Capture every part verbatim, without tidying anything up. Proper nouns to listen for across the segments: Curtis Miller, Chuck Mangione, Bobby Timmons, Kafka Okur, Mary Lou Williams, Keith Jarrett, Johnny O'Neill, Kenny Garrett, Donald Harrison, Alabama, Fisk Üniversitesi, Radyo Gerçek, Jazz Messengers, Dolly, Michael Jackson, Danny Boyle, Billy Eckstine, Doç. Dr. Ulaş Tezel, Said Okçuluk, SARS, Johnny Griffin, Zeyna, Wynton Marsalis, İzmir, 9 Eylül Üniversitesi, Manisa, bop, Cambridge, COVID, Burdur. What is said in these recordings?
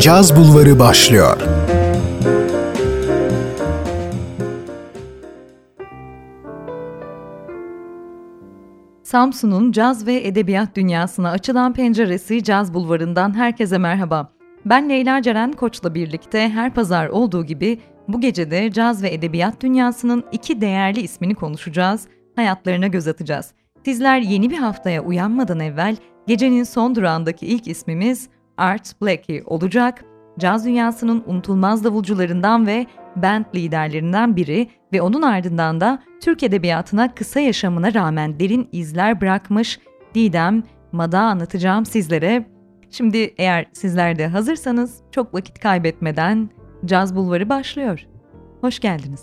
Caz Bulvarı başlıyor. Samsun'un caz ve edebiyat dünyasına açılan penceresi Caz Bulvarı'ndan herkese merhaba. Ben Leyla Ceren Koç'la birlikte her pazar olduğu gibi bu gece de caz ve edebiyat dünyasının iki değerli ismini konuşacağız, hayatlarına göz atacağız. Sizler yeni bir haftaya uyanmadan evvel gecenin son durağındaki ilk ismimiz Art Blakey olacak. Caz dünyasının unutulmaz davulcularından ve band liderlerinden biri ve onun ardından da Türk edebiyatına kısa yaşamına rağmen derin izler bırakmış Didem Madak'ı anlatacağım sizlere. Şimdi eğer sizler de hazırsanız çok vakit kaybetmeden Caz Bulvarı başlıyor. Hoş geldiniz.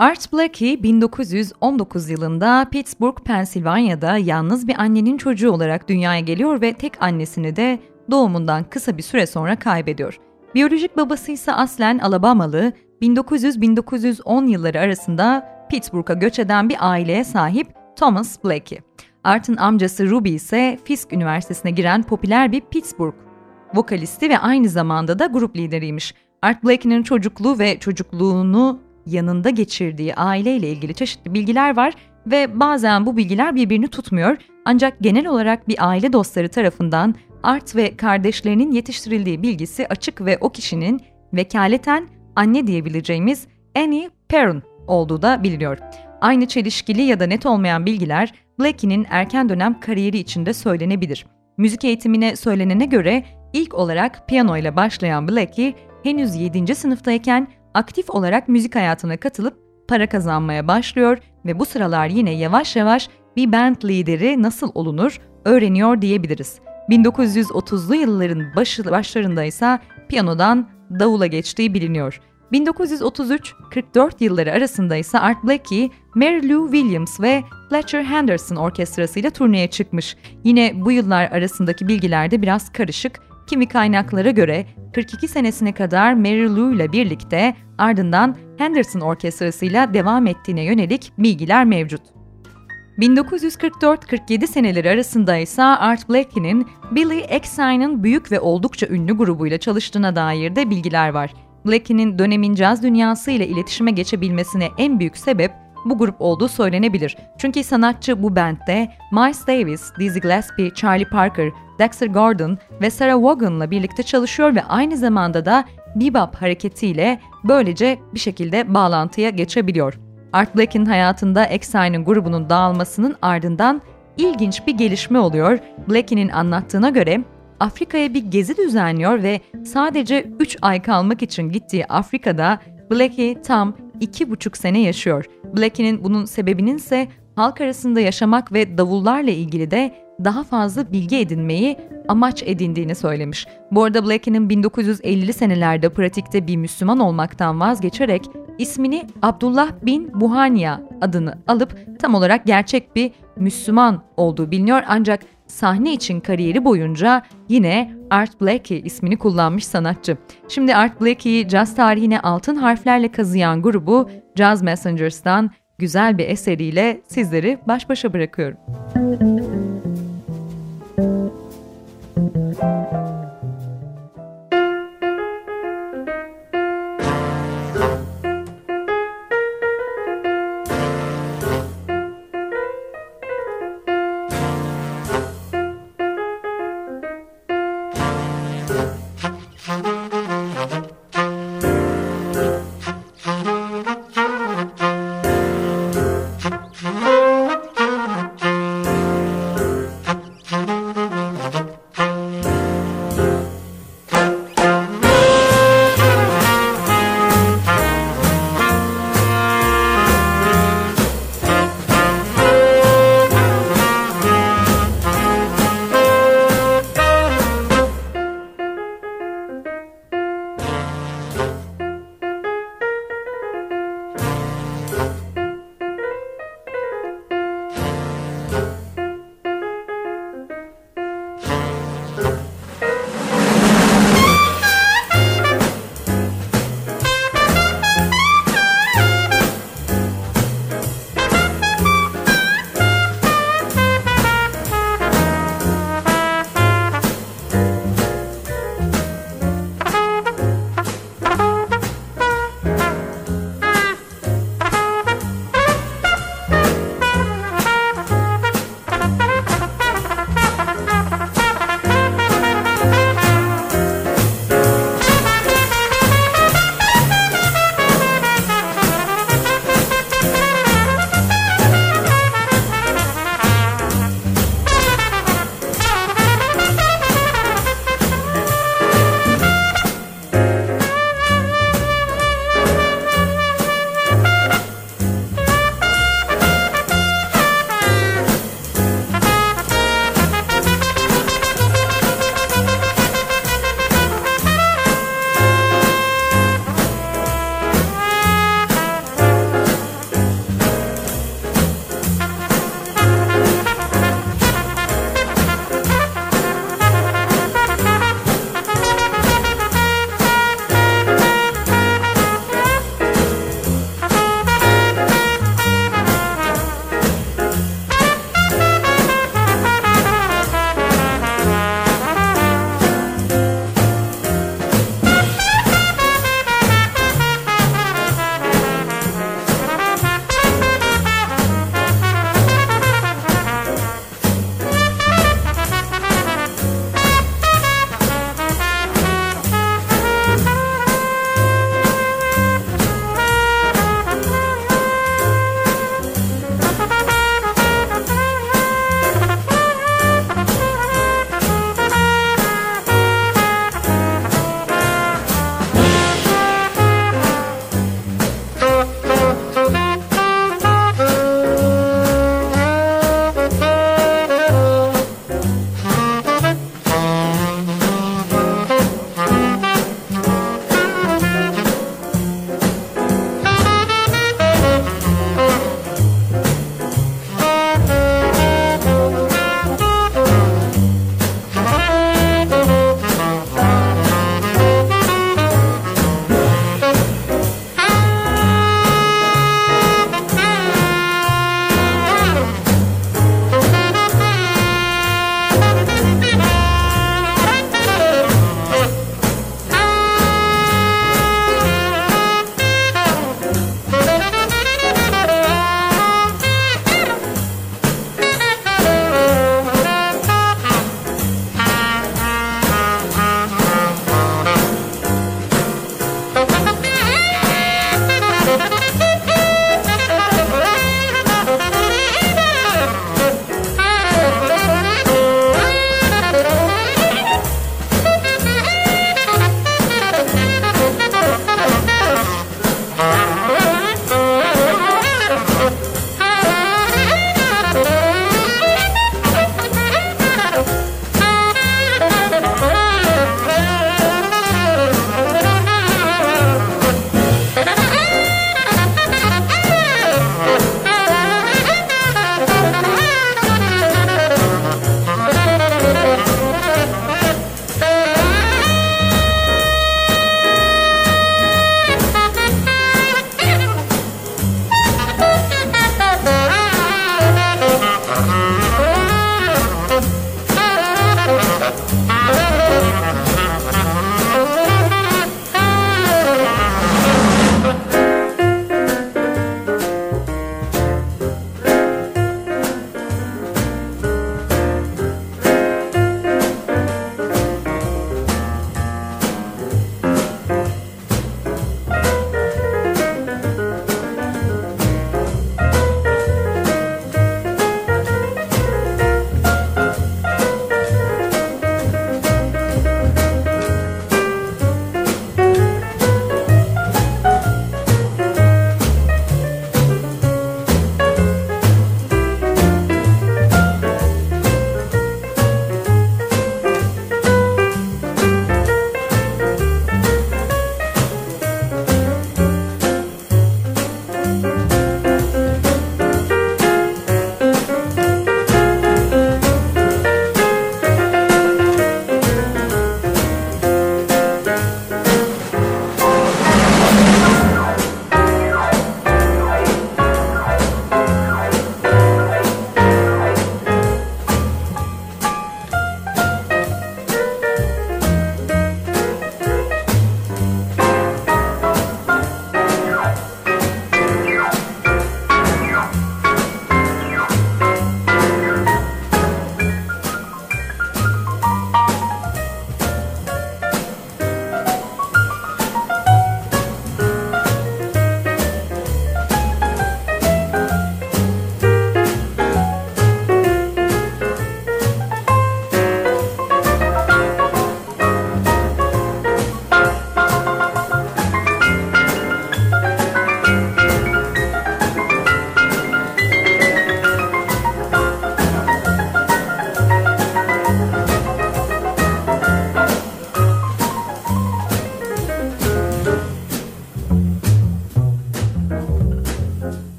Art Blakey bin dokuz yüz on dokuz yılında Pittsburgh, Pensilvanya'da yalnız bir annenin çocuğu olarak dünyaya geliyor ve tek annesini de doğumundan kısa bir süre sonra kaybediyor. Biyolojik babası ise aslen Alabamalı, bin dokuz yüz - bin dokuz yüz on yılları arasında Pittsburgh'a göç eden bir aileye sahip Thomas Blakey. Art'ın amcası Ruby ise Fisk Üniversitesi'ne giren popüler bir Pittsburgh vokalisti ve aynı zamanda da grup lideriymiş. Art Blakey'nin çocukluğu ve çocukluğunu yanında geçirdiği aileyle ilgili çeşitli bilgiler var ve bazen bu bilgiler birbirini tutmuyor. Ancak genel olarak bir aile dostları tarafından Art ve kardeşlerinin yetiştirildiği bilgisi açık ve o kişinin vekaleten anne diyebileceğimiz Annie Perron olduğu da biliniyor. Aynı çelişkili ya da net olmayan bilgiler Blakey'nin erken dönem kariyeri içinde söylenebilir. Müzik eğitimine söylenene göre ilk olarak piyanoyla başlayan Blakey henüz yedinci sınıftayken aktif olarak müzik hayatına katılıp para kazanmaya başlıyor ve bu sıralar yine yavaş yavaş bir band lideri nasıl olunur öğreniyor diyebiliriz. bin dokuz yüz otuzlu yılların başı, başlarında ise piyanodan davula geçtiği biliniyor. bin dokuz yüz otuz üç kırk dört yılları arasında ise Art Blakey, Mary Lou Williams ve Fletcher Henderson orkestrasıyla turneye çıkmış. Yine bu yıllar arasındaki bilgiler de biraz karışık. Kimi kaynaklara göre kırk iki senesine kadar Mary Lou ile birlikte, ardından Henderson orkestrasıyla devam ettiğine yönelik bilgiler mevcut. bin dokuz yüz kırk dört kırk yedi seneleri arasında ise Art Blakey'nin Billy Eckstine'ın büyük ve oldukça ünlü grubuyla çalıştığına dair de bilgiler var. Blakey'nin dönemin caz dünyası ile iletişime geçebilmesine en büyük sebep bu grup olduğu söylenebilir. Çünkü sanatçı bu bandde Miles Davis, Dizzy Gillespie, Charlie Parker, Dexter Gordon ve Sarah Vaughan'la birlikte çalışıyor ve aynı zamanda da bebop hareketiyle böylece bir şekilde bağlantıya geçebiliyor. Art Blakey'nin hayatında Eckstine'ın grubunun dağılmasının ardından ilginç bir gelişme oluyor. Blakey'nin anlattığına göre Afrika'ya bir gezi düzenliyor ve sadece üç ay kalmak için gittiği Afrika'da Blakey tam iki buçuk sene yaşıyor. Blakey'nin bunun sebebinin ise halk arasında yaşamak ve davullarla ilgili de daha fazla bilgi edinmeyi amaç edindiğini söylemiş. Bu arada Blakey'nin bin dokuz yüz ellili senelerde pratikte bir Müslüman olmaktan vazgeçerek ismini Abdullah bin Buhanya adını alıp tam olarak gerçek bir Müslüman olduğu biliniyor, ancak sahne için kariyeri boyunca yine Art Blakey ismini kullanmış sanatçı. Şimdi Art Blakey'i caz tarihine altın harflerle kazıyan grubu Jazz Messengers'tan güzel bir eseriyle sizleri baş başa bırakıyorum. Thank you.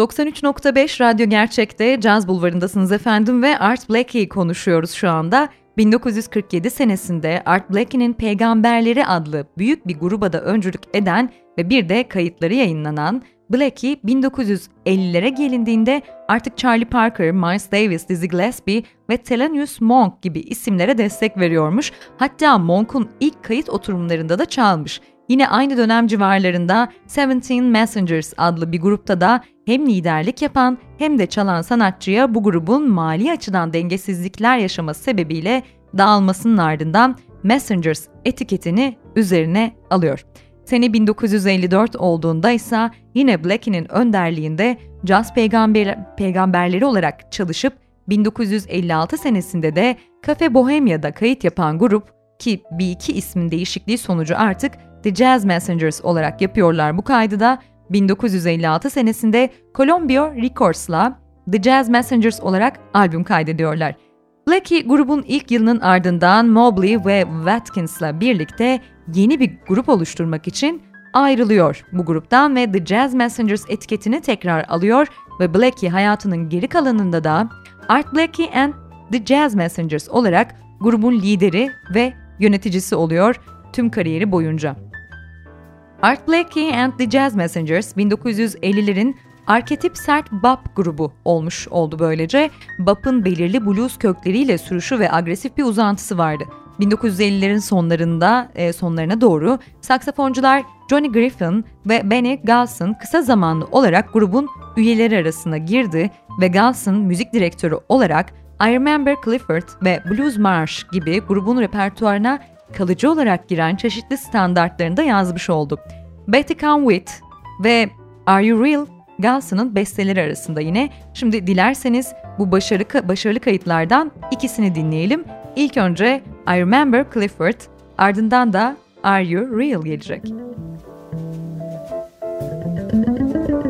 doksan üç nokta beş Radyo Gerçek'te Caz Bulvarı'ndasınız efendim ve Art Blakey'i konuşuyoruz şu anda. bin dokuz yüz kırk yedi senesinde Art Blakey'nin Peygamberleri adlı büyük bir gruba da öncülük eden ve bir de kayıtları yayınlanan Blakey, bin dokuz yüz ellilere gelindiğinde artık Charlie Parker, Miles Davis, Dizzy Gillespie ve Thelonious Monk gibi isimlere destek veriyormuş. Hatta Monk'un ilk kayıt oturumlarında da çalmış. Yine aynı dönem civarlarında Seventeen Messengers adlı bir grupta da hem liderlik yapan hem de çalan sanatçıya bu grubun mali açıdan dengesizlikler yaşaması sebebiyle dağılmasının ardından Messengers etiketini üzerine alıyor. Sene bin dokuz yüz elli dört olduğunda ise yine Blakey'nin önderliğinde caz peygamber, peygamberleri olarak çalışıp bin dokuz yüz elli altı senesinde de Cafe Bohemia'da kayıt yapan grup ki bir iki ismin değişikliği sonucu artık The Jazz Messengers olarak yapıyorlar bu kaydı da bin dokuz yüz elli altı senesinde Columbia Records'la The Jazz Messengers olarak albüm kaydediyorlar. Blakey grubun ilk yılının ardından Mobley ve Watkins'la birlikte yeni bir grup oluşturmak için ayrılıyor bu gruptan ve The Jazz Messengers etiketini tekrar alıyor ve Blakey hayatının geri kalanında da Art Blakey and The Jazz Messengers olarak grubun lideri ve yöneticisi oluyor tüm kariyeri boyunca. Art Blakey and The Jazz Messengers bin dokuz yüz ellilerin arketip sert bop grubu olmuş oldu böylece. Bop'un belirli blues kökleriyle sürüşü ve agresif bir uzantısı vardı. bin dokuz yüz ellilerin sonlarında e, sonlarına doğru saksafoncular Johnny Griffin ve Benny Golson kısa zamanlı olarak grubun üyeleri arasına girdi ve Golson müzik direktörü olarak I Remember Clifford ve Blues March gibi grubun repertuarına kalıcı olarak giren çeşitli standartlarını da yazmış oldu. Betty Come With ve Are You Real? Galson'ın besteleri arasında yine. Şimdi dilerseniz bu başarı, başarılı kayıtlardan ikisini dinleyelim. İlk önce I Remember Clifford, ardından da Are You Real gelecek. Thank you.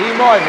Lee Morgan.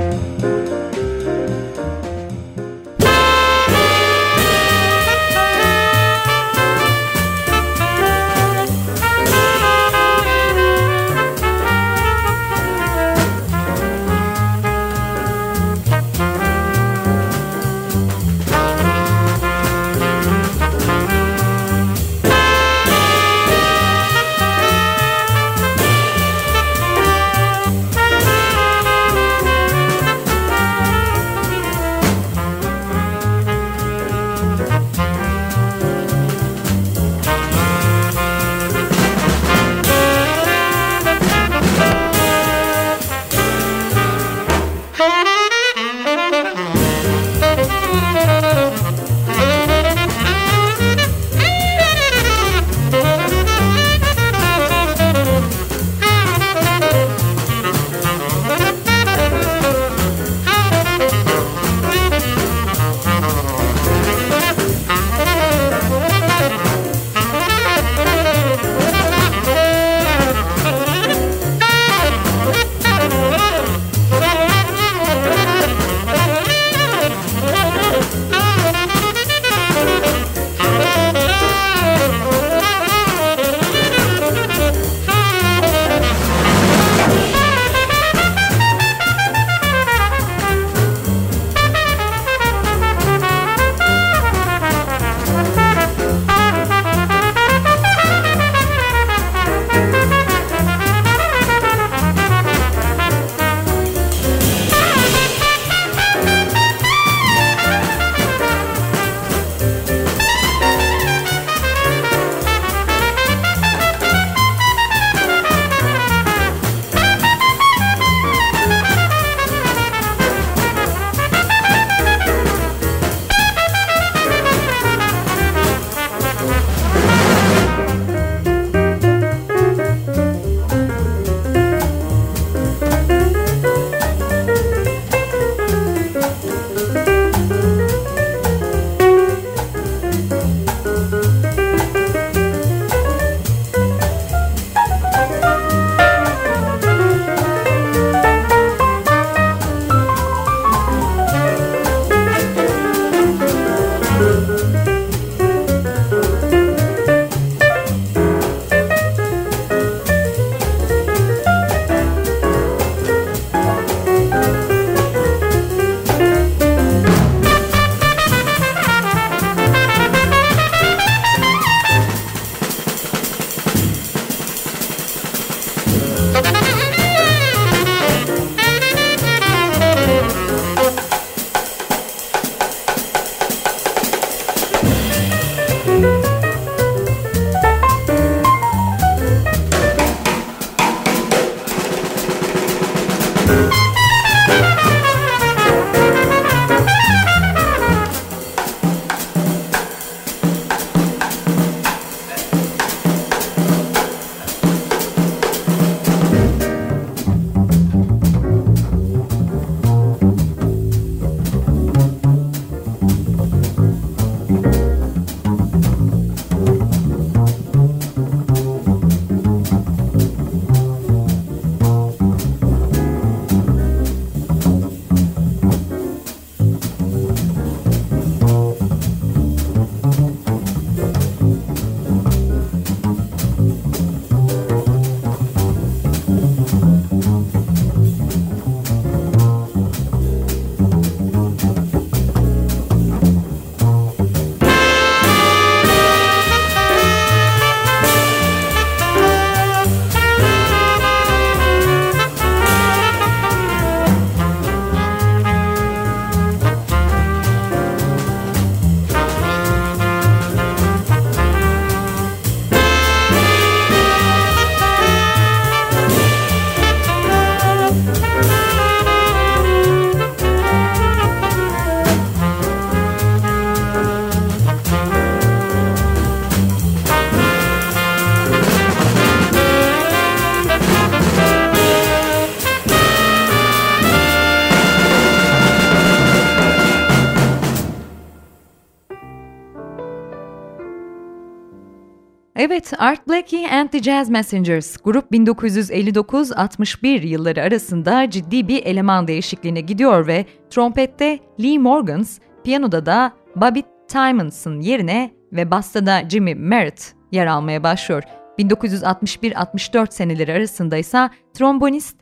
Evet, Art Blakey and the Jazz Messengers. Grup bin dokuz yüz elli dokuz altmış bir yılları arasında ciddi bir eleman değişikliğine gidiyor ve trompette Lee Morgan, piyanoda da Bobby Timmons'ın yerine ve basta da Jimmy Merritt yer almaya başlıyor. bin dokuz yüz altmış bir altmış dört seneleri arasında ise trombonist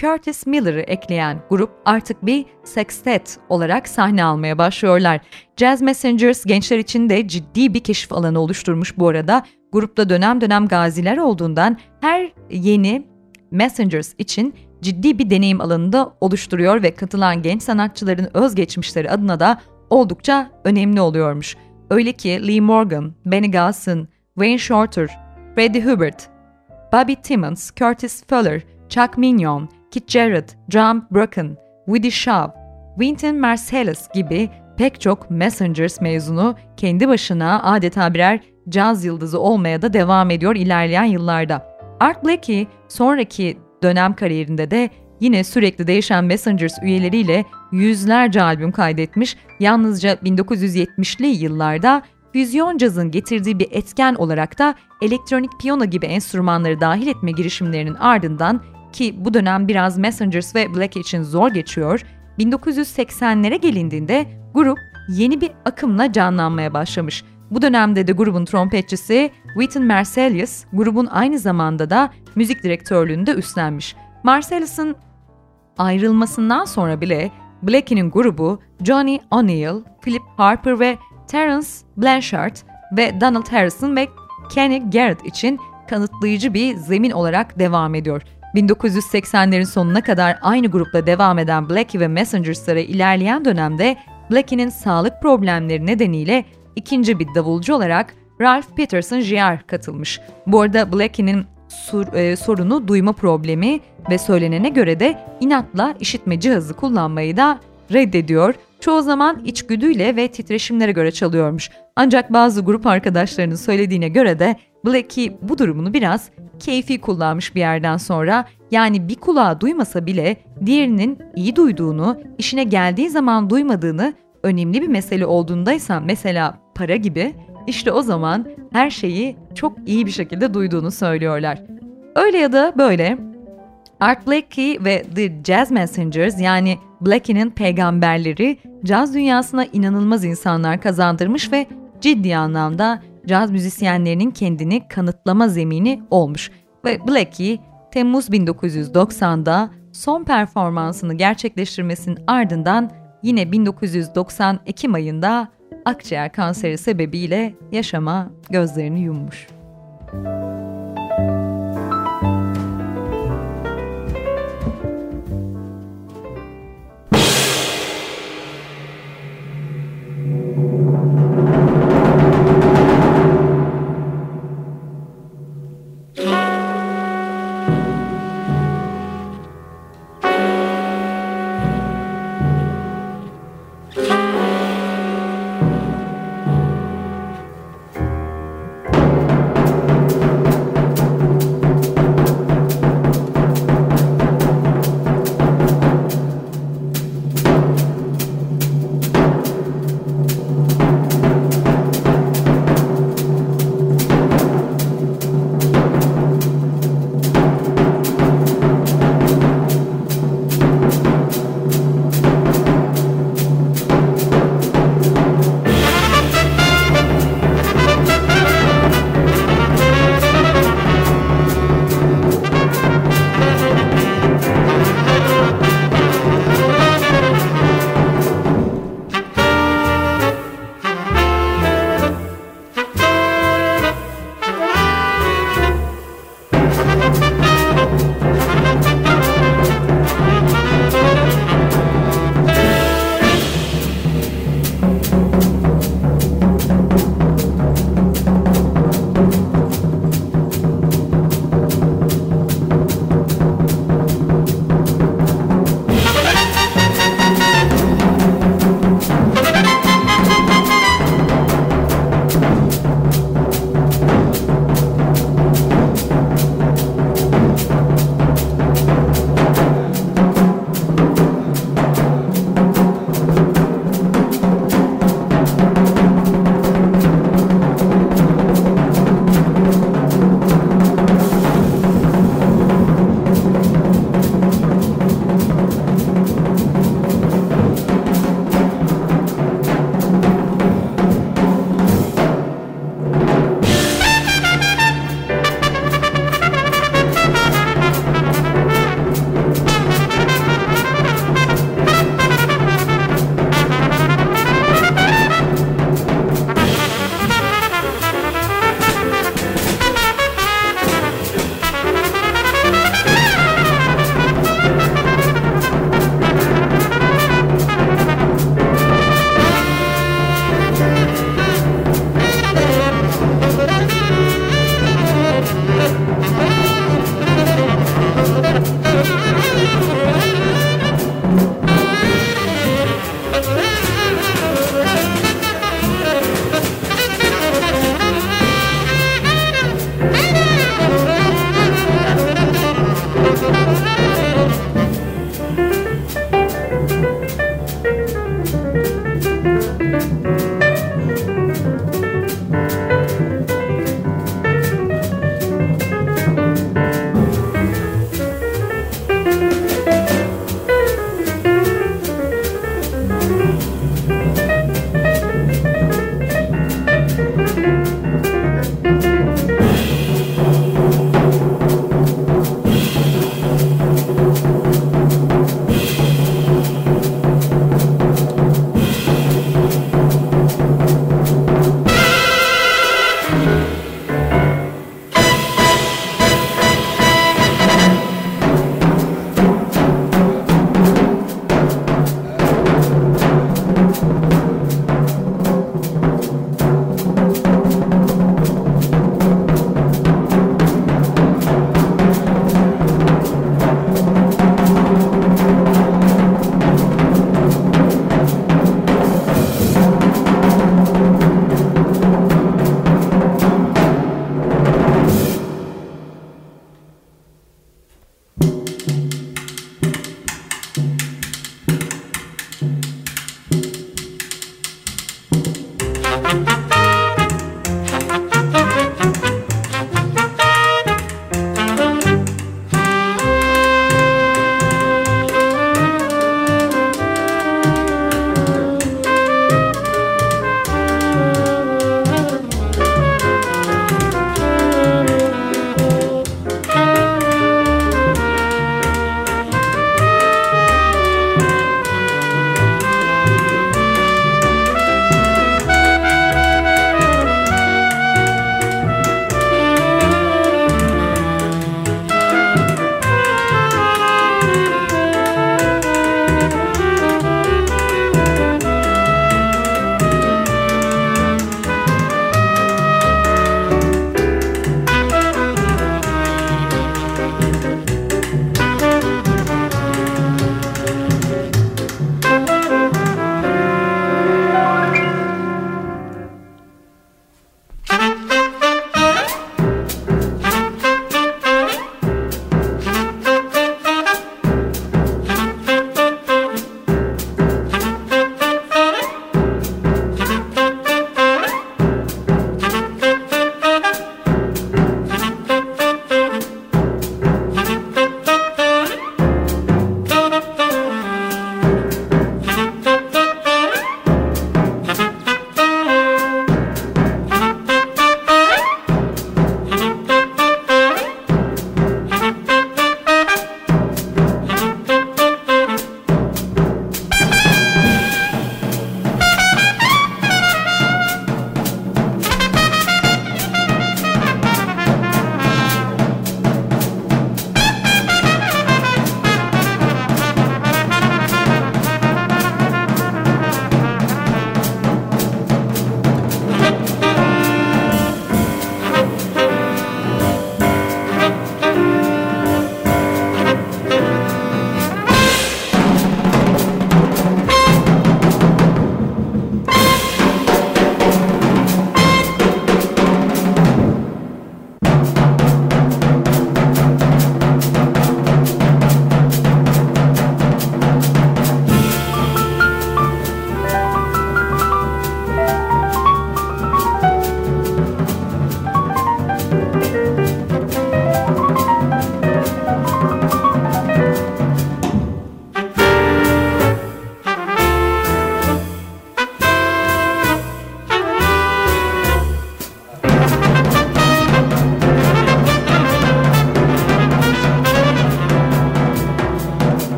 Curtis Miller'ı ekleyen grup artık bir sextet olarak sahne almaya başlıyorlar. Jazz Messengers gençler için de ciddi bir keşif alanı oluşturmuş bu arada. Grupta dönem dönem gaziler olduğundan her yeni Messengers için ciddi bir deneyim alanı da oluşturuyor ve katılan genç sanatçıların özgeçmişleri adına da oldukça önemli oluyormuş. Öyle ki Lee Morgan, Benny Golson, Wayne Shorter, Freddie Hubbard, Bobby Timmons, Curtis Fuller, Chuck Mangione, Keith Jarrett, John Bracken, Woody Shaw, Wynton Marsalis gibi pek çok Messengers mezunu kendi başına adeta birer caz yıldızı olmaya da devam ediyor ilerleyen yıllarda. Art Blakey sonraki dönem kariyerinde de yine sürekli değişen Messengers üyeleriyle yüzlerce albüm kaydetmiş, yalnızca bin dokuz yüz yetmişli yıllarda füzyon cazın getirdiği bir etken olarak da elektronik piyano gibi enstrümanları dahil etme girişimlerinin ardından, ki bu dönem biraz Messengers ve Blakey için zor geçiyor, bin dokuz yüz seksenlere gelindiğinde grup yeni bir akımla canlanmaya başlamış. Bu dönemde de grubun trompetçisi Wynton Marsalis, grubun aynı zamanda da müzik direktörlüğünü de üstlenmiş. Marsalis'in ayrılmasından sonra bile Blakey'nin grubu Johnny O'Neill, Philip Harper ve Terence Blanchard ve Donald Harrison ve Kenny Garrett için kanıtlayıcı bir zemin olarak devam ediyor. bin dokuz yüz seksenlerin sonuna kadar aynı grupla devam eden Blakey ve Messengers'lara ilerleyen dönemde Blakey'nin sağlık problemleri nedeniyle ikinci bir davulcu olarak Ralph Peterson Junior katılmış. Bu arada Blakey'nin Sur, e, sorunu duyma problemi ve söylenene göre de inatla işitme cihazı kullanmayı da reddediyor. Çoğu zaman içgüdüyle ve titreşimlere göre çalıyormuş. Ancak bazı grup arkadaşlarının söylediğine göre de Blakey bu durumunu biraz keyfi kullanmış bir yerden sonra. Yani bir kulağı duymasa bile diğerinin iyi duyduğunu, işine geldiği zaman duymadığını, önemli bir mesele olduğundaysa mesela para gibi, İşte o zaman her şeyi çok iyi bir şekilde duyduğunu söylüyorlar. Öyle ya da böyle Art Blakey ve The Jazz Messengers, yani Blakey'nin peygamberleri, caz dünyasına inanılmaz insanlar kazandırmış ve ciddi anlamda caz müzisyenlerinin kendini kanıtlama zemini olmuş. Ve Blakey Temmuz bin dokuz yüz doksanda son performansını gerçekleştirmesinin ardından yine bin dokuz yüz doksan Ekim ayında akciğer kanseri sebebiyle yaşama gözlerini yummuş.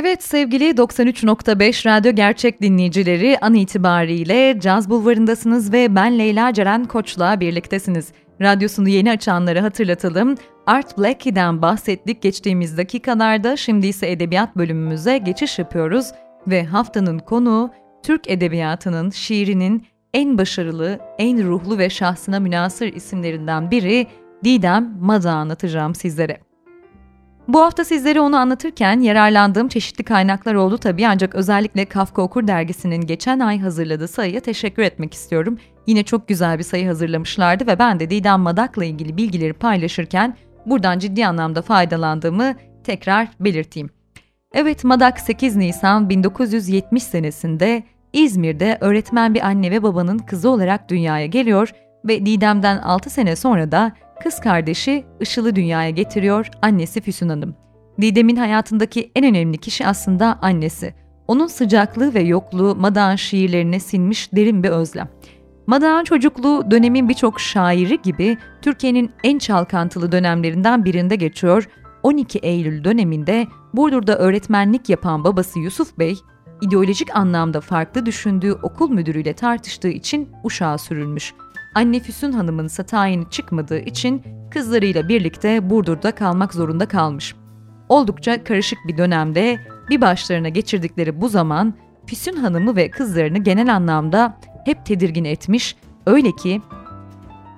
Evet sevgili doksan üç nokta beş Radyo Gerçek dinleyicileri, an itibariyle Caz Bulvarı'ndasınız ve ben Leyla Ceren Koç'la birliktesiniz. Radyosunu yeni açanları hatırlatalım. Art Blakey'den bahsettik geçtiğimiz dakikalarda, şimdi ise edebiyat bölümümüze geçiş yapıyoruz ve haftanın konuğu Türk edebiyatının, şiirinin en başarılı, en ruhlu ve şahsına münhasır isimlerinden biri Didem Madak'ı anlatacağım sizlere. Bu hafta sizlere onu anlatırken yararlandığım çeşitli kaynaklar oldu tabii, ancak özellikle Kafka Okur Dergisi'nin geçen ay hazırladığı sayıya teşekkür etmek istiyorum. Yine çok güzel bir sayı hazırlamışlardı ve ben de Didem Madak'la ilgili bilgileri paylaşırken buradan ciddi anlamda faydalandığımı tekrar belirteyim. Evet, Madak sekiz Nisan bin dokuz yüz yetmiş senesinde İzmir'de öğretmen bir anne ve babanın kızı olarak dünyaya geliyor ve Didem'den altı sene sonra da kız kardeşi Işıl'ı dünyaya getiriyor annesi Füsun Hanım. Didem'in hayatındaki en önemli kişi aslında annesi. Onun sıcaklığı ve yokluğu Madak'ın şiirlerine sinmiş derin bir özlem. Madak'ın çocukluğu dönemin birçok şairi gibi Türkiye'nin en çalkantılı dönemlerinden birinde geçiyor. on iki Eylül döneminde Burdur'da öğretmenlik yapan babası Yusuf Bey, ideolojik anlamda farklı düşündüğü okul müdürüyle tartıştığı için Uşak'a sürülmüş. Anne Füsun Hanım'ınsa tayini çıkmadığı için kızlarıyla birlikte Burdur'da kalmak zorunda kalmış. Oldukça karışık bir dönemde bir başlarına geçirdikleri bu zaman Füsun Hanım'ı ve kızlarını genel anlamda hep tedirgin etmiş, öyle ki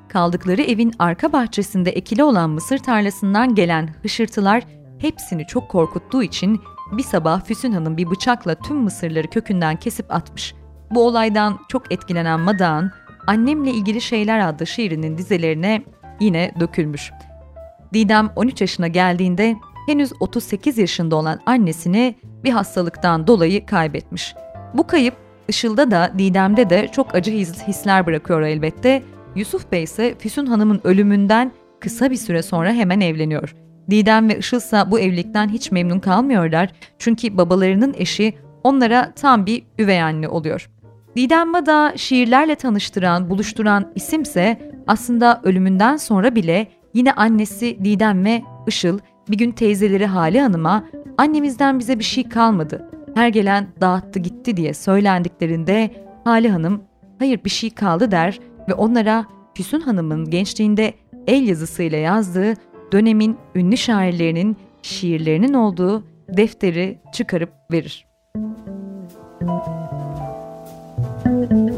kaldıkları evin arka bahçesinde ekili olan mısır tarlasından gelen hışırtılar hepsini çok korkuttuğu için bir sabah Füsun Hanım bir bıçakla tüm mısırları kökünden kesip atmış. Bu olaydan çok etkilenen Madak'ın Annemle İlgili Şeyler adlı şiirinin dizelerine yine dökülmüş. Didem on üç yaşına geldiğinde henüz otuz sekiz yaşında olan annesini bir hastalıktan dolayı kaybetmiş. Bu kayıp Işıl'da da Didem'de de çok acı his, hisler bırakıyor elbette. Yusuf Bey ise Füsun Hanım'ın ölümünden kısa bir süre sonra hemen evleniyor. Didem ve Işıl ise bu evlilikten hiç memnun kalmıyorlar çünkü babalarının eşi onlara tam bir üvey anne oluyor. Didem Madak'ı şiirlerle tanıştıran, buluşturan isimse aslında ölümünden sonra bile yine annesi Didem ve Işıl bir gün teyzeleri Hale Hanım'a "Annemizden bize bir şey kalmadı. Her gelen dağıttı gitti" diye söylendiklerinde Hale Hanım "Hayır, bir şey kaldı" der ve onlara Füsun Hanım'ın gençliğinde el yazısıyla yazdığı dönemin ünlü şairlerinin şiirlerinin olduğu defteri çıkarıp verir. We'll be right back.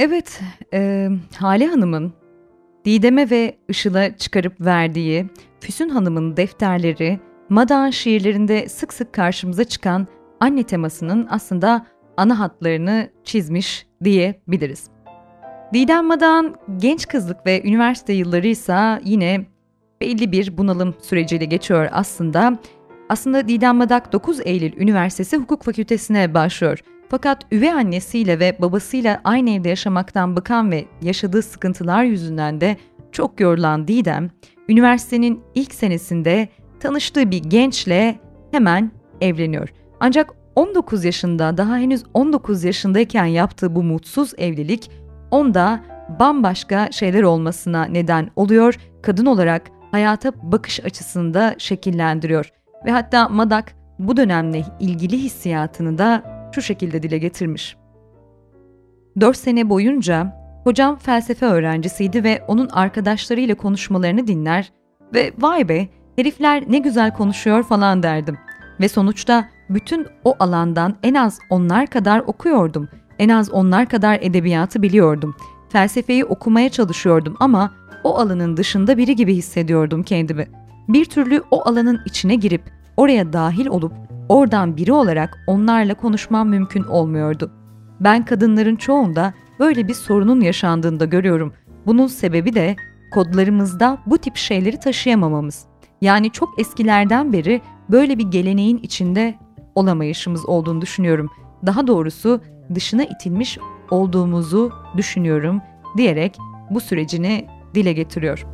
Evet, e, Hale Hanım'ın Didem'e ve Işıl'a çıkarıp verdiği Füsun Hanım'ın defterleri, Madak'ın şiirlerinde sık sık karşımıza çıkan anne temasının aslında ana hatlarını çizmiş diyebiliriz. Didem Madak'ın genç kızlık ve üniversite yılları ise yine belli bir bunalım süreciyle geçiyor aslında. Aslında Didem Madak dokuz Eylül Üniversitesi Hukuk Fakültesine başlıyor. Fakat üvey annesiyle ve babasıyla aynı evde yaşamaktan bıkan ve yaşadığı sıkıntılar yüzünden de çok yorulan Didem, üniversitenin ilk senesinde tanıştığı bir gençle hemen evleniyor. Ancak on dokuz yaşında, daha henüz on dokuz yaşındayken yaptığı bu mutsuz evlilik onda bambaşka şeyler olmasına neden oluyor. Kadın olarak hayata bakış açısında şekillendiriyor. Ve hatta Madak bu dönemle ilgili hissiyatını da şu şekilde dile getirmiş. Dört sene boyunca hocam felsefe öğrencisiydi ve onun arkadaşlarıyla konuşmalarını dinler ve vay be herifler ne güzel konuşuyor falan derdim. Ve sonuçta bütün o alandan en az onlar kadar okuyordum, en az onlar kadar edebiyatı biliyordum. Felsefeyi okumaya çalışıyordum ama o alanın dışında biri gibi hissediyordum kendimi. Bir türlü o alanın içine girip, oraya dahil olup, oradan biri olarak onlarla konuşmam mümkün olmuyordu. Ben kadınların çoğunda böyle bir sorunun yaşandığını da görüyorum. Bunun sebebi de kodlarımızda bu tip şeyleri taşıyamamamız. Yani çok eskilerden beri böyle bir geleneğin içinde olamayışımız olduğunu düşünüyorum. Daha doğrusu dışına itilmiş olduğumuzu düşünüyorum diyerek bu sürecini dile getiriyor.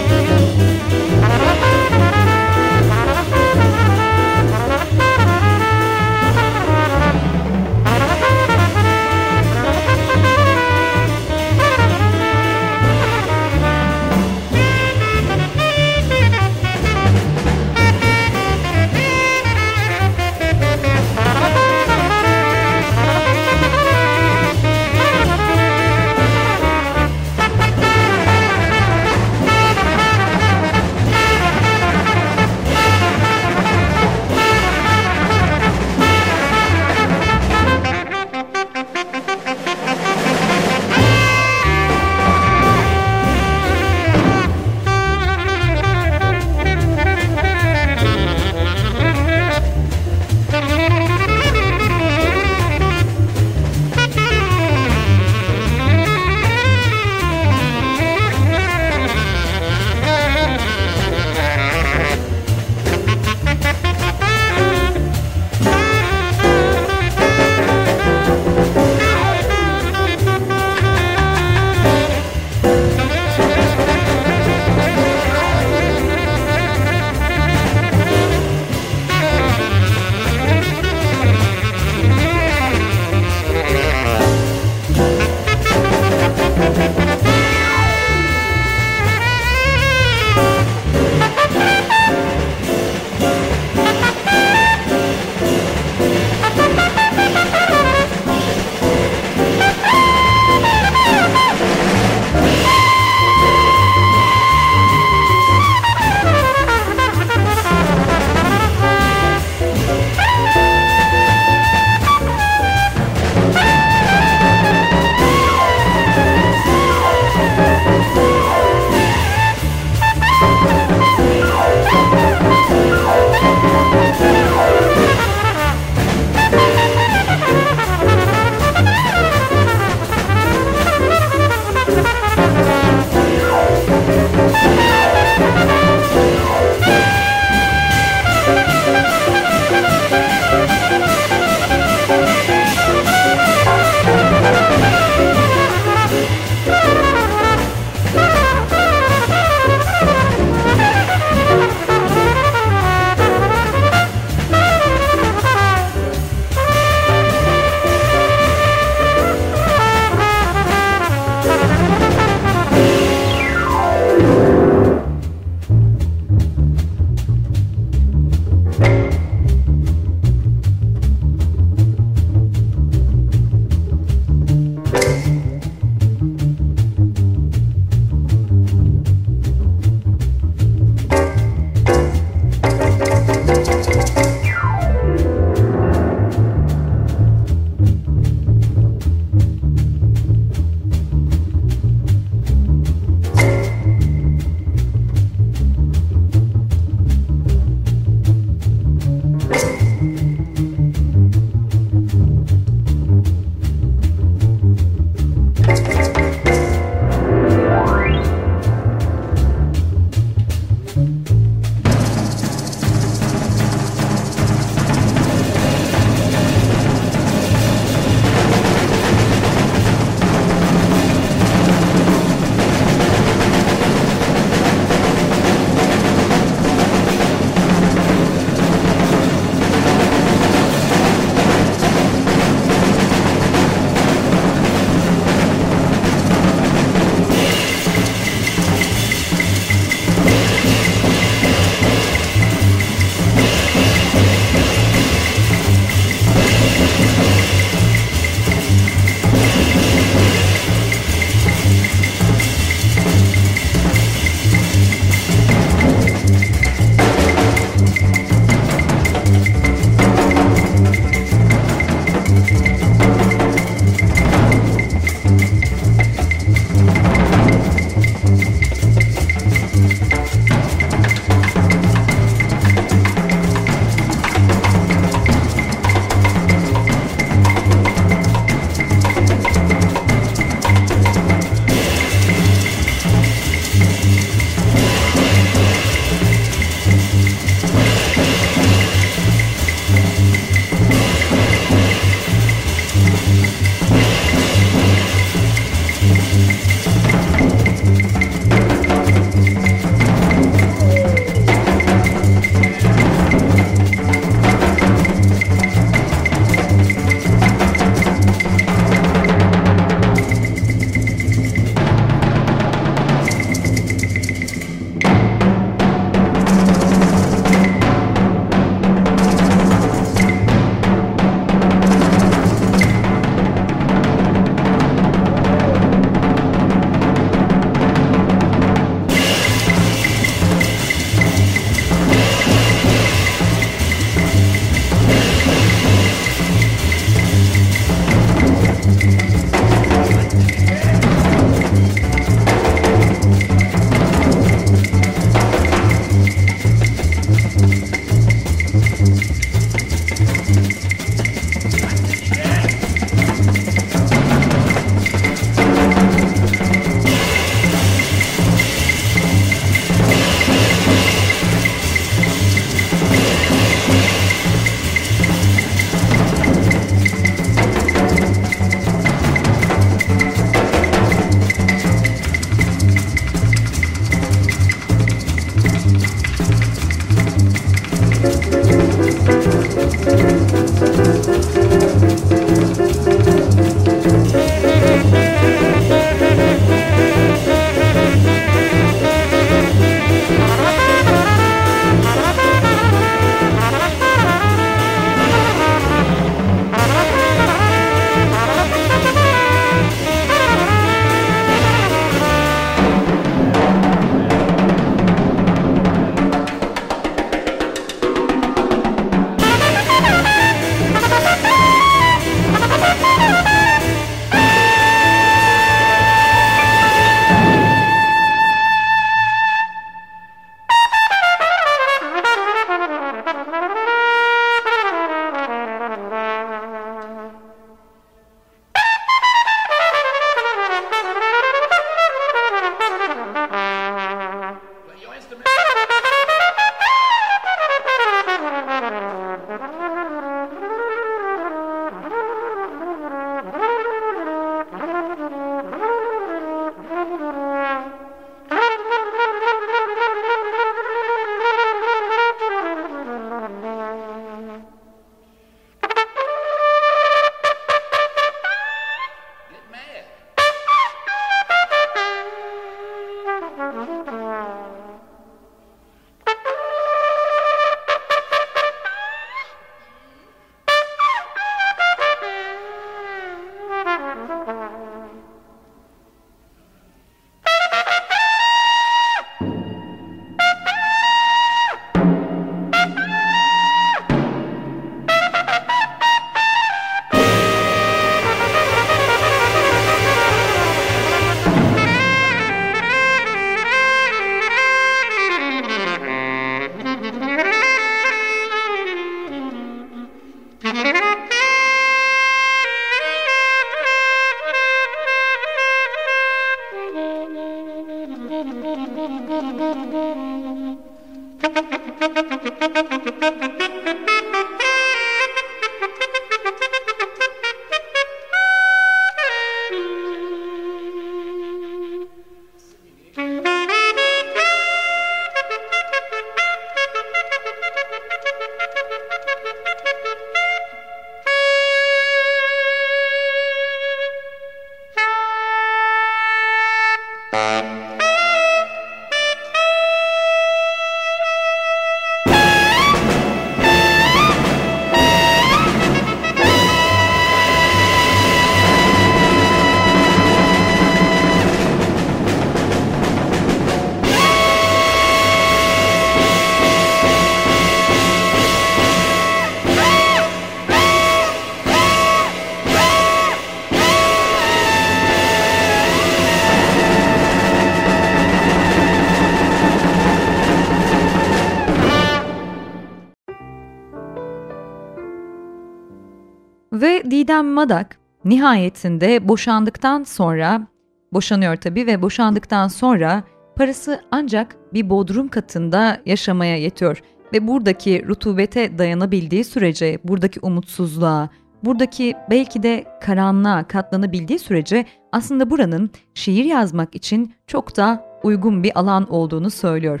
Ve Didem Madak nihayetinde boşandıktan sonra, boşanıyor tabii ve boşandıktan sonra parası ancak bir bodrum katında yaşamaya yetiyor. Ve buradaki rutubete dayanabildiği sürece, buradaki umutsuzluğa, buradaki belki de karanlığa katlanabildiği sürece aslında buranın şiir yazmak için çok da uygun bir alan olduğunu söylüyor.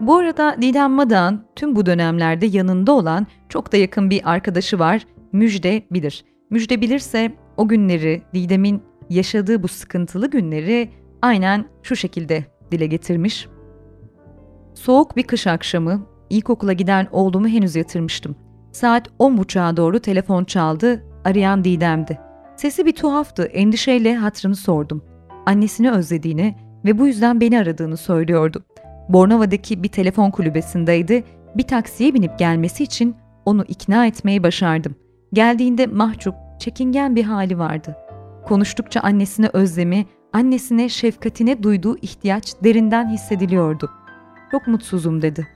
Bu arada Didem Madak'ın tüm bu dönemlerde yanında olan çok da yakın bir arkadaşı var. Müjde Bilir. Müjde Bilir ise o günleri, Didem'in yaşadığı bu sıkıntılı günleri aynen şu şekilde dile getirmiş. Soğuk bir kış akşamı ilkokula giden oğlumu henüz yatırmıştım. Saat on buçuğa doğru telefon çaldı, arayan Didem'di. Sesi bir tuhaftı, endişeyle hatırını sordum. Annesini özlediğini ve bu yüzden beni aradığını söylüyordu. Bornova'daki bir telefon kulübesindeydi, bir taksiye binip gelmesi için onu ikna etmeyi başardım. Geldiğinde mahcup, çekingen bir hali vardı. Konuştukça annesine özlemi, annesine şefkatine duyduğu ihtiyaç derinden hissediliyordu. Çok mutsuzum dedi.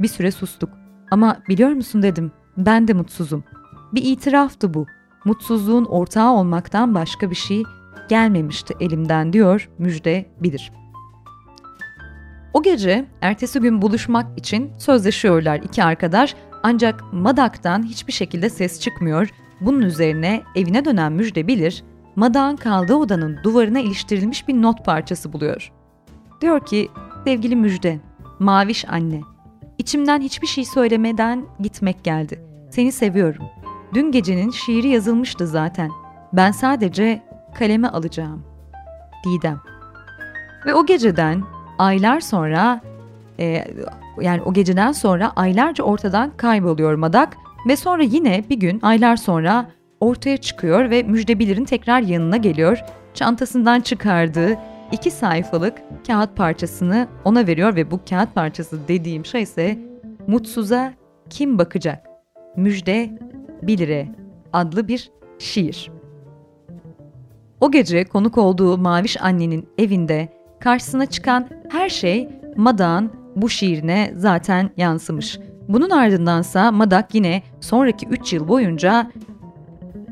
Bir süre sustuk. Ama biliyor musun dedim, ben de mutsuzum. Bir itiraftı bu. Mutsuzluğun ortağı olmaktan başka bir şey gelmemişti elimden diyor Müjde Bilir. O gece ertesi gün buluşmak için sözleşiyorlar iki arkadaş. Ancak Madak'tan hiçbir şekilde ses çıkmıyor. Bunun üzerine evine dönen Müjde Bilir, Madak'ın kaldığı odanın duvarına iliştirilmiş bir not parçası buluyor. Diyor ki, sevgili Müjde, maviş anne, içimden hiçbir şey söylemeden gitmek geldi. Seni seviyorum. Dün gecenin şiiri yazılmıştı zaten. Ben sadece kaleme alacağım. Didem. Ve o geceden aylar sonra... E, Yani o geceden sonra aylarca ortadan kayboluyor Madak ve sonra yine bir gün aylar sonra ortaya çıkıyor ve Müjde Bilir'in tekrar yanına geliyor. Çantasından çıkardığı iki sayfalık kağıt parçasını ona veriyor ve bu kağıt parçası dediğim şey ise Mutsuza Kim Bakacak? Müjde Bilir'e adlı bir şiir. O gece konuk olduğu Maviş Anne'nin evinde karşısına çıkan her şey Madak'ın bu şiirine zaten yansımış. Bunun ardındansa Madak yine sonraki üç yıl boyunca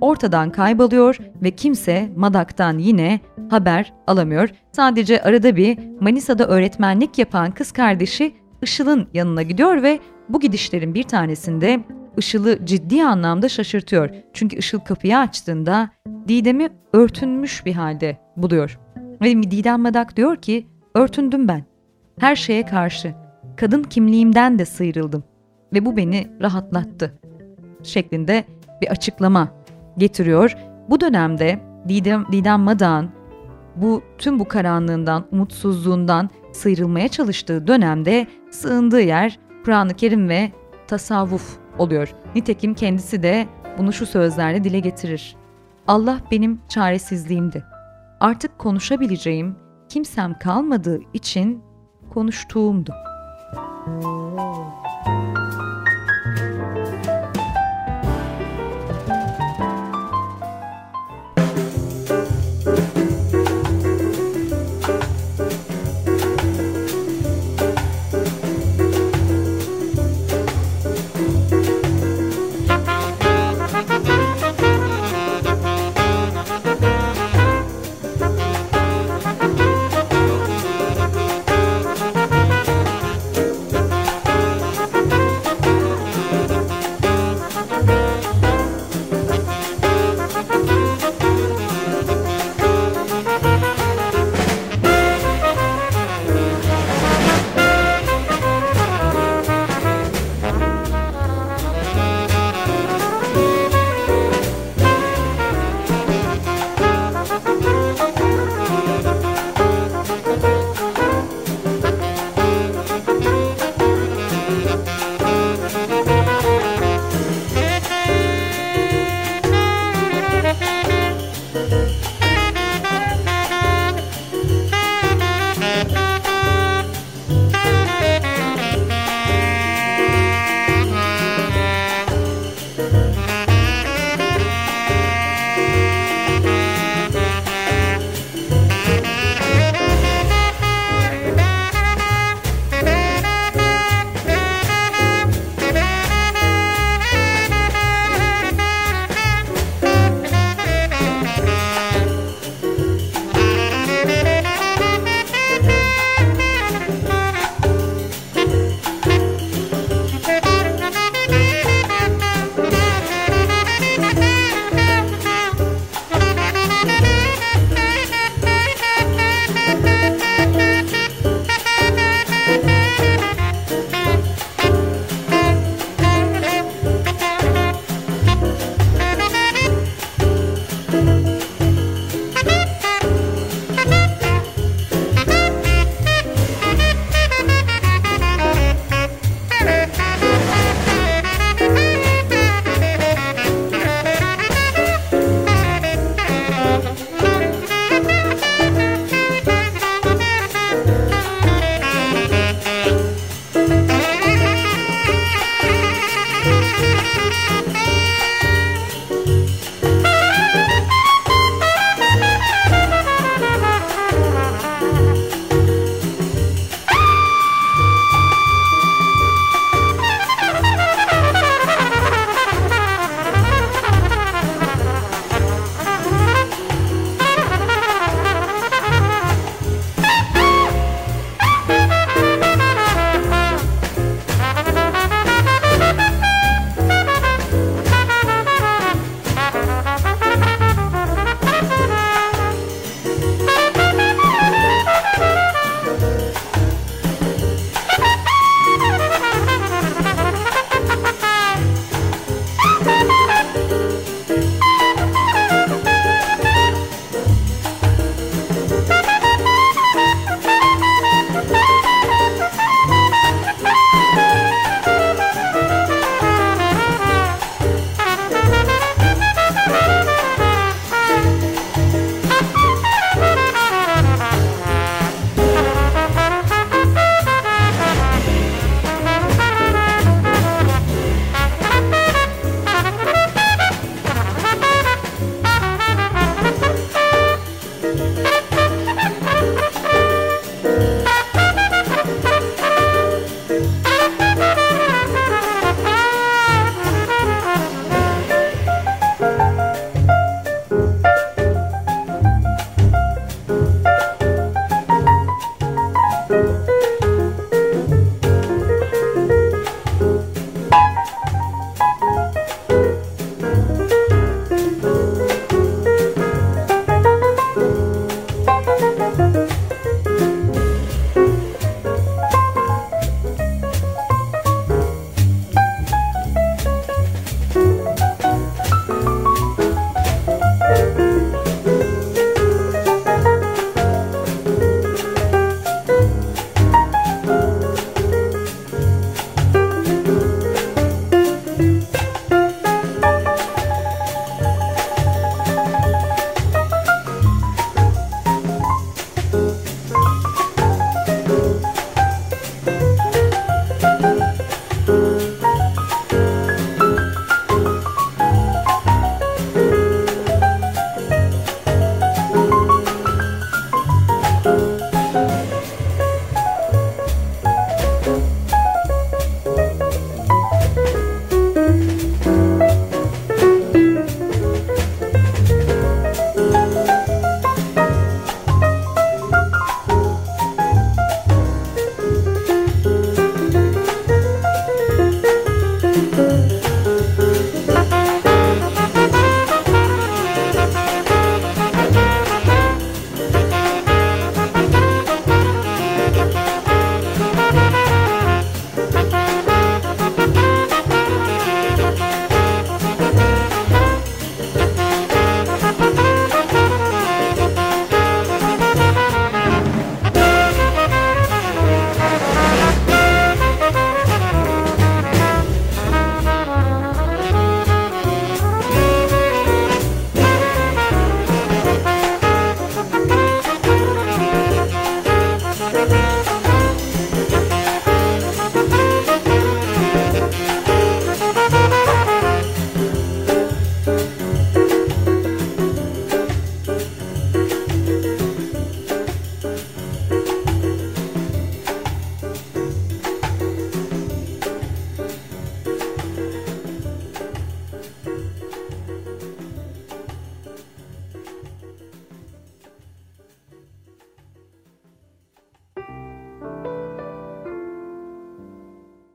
ortadan kayboluyor ve kimse Madak'tan yine haber alamıyor. Sadece arada bir Manisa'da öğretmenlik yapan kız kardeşi Işıl'ın yanına gidiyor ve bu gidişlerin bir tanesinde Işıl'ı ciddi anlamda şaşırtıyor. Çünkü Işıl kapıyı açtığında Didem'i örtünmüş bir halde buluyor. Ve Didem Madak diyor ki, örtündüm ben. Her şeye karşı, kadın kimliğimden de sıyrıldım ve bu beni rahatlattı şeklinde bir açıklama getiriyor. Bu dönemde Didem, Didem Madak'ın bu tüm bu karanlığından, umutsuzluğundan sıyrılmaya çalıştığı dönemde sığındığı yer Kur'an-ı Kerim ve tasavvuf oluyor. Nitekim kendisi de bunu şu sözlerle dile getirir. Allah benim çaresizliğimdi. Artık konuşabileceğim kimsem kalmadığı için konuştuğumdu.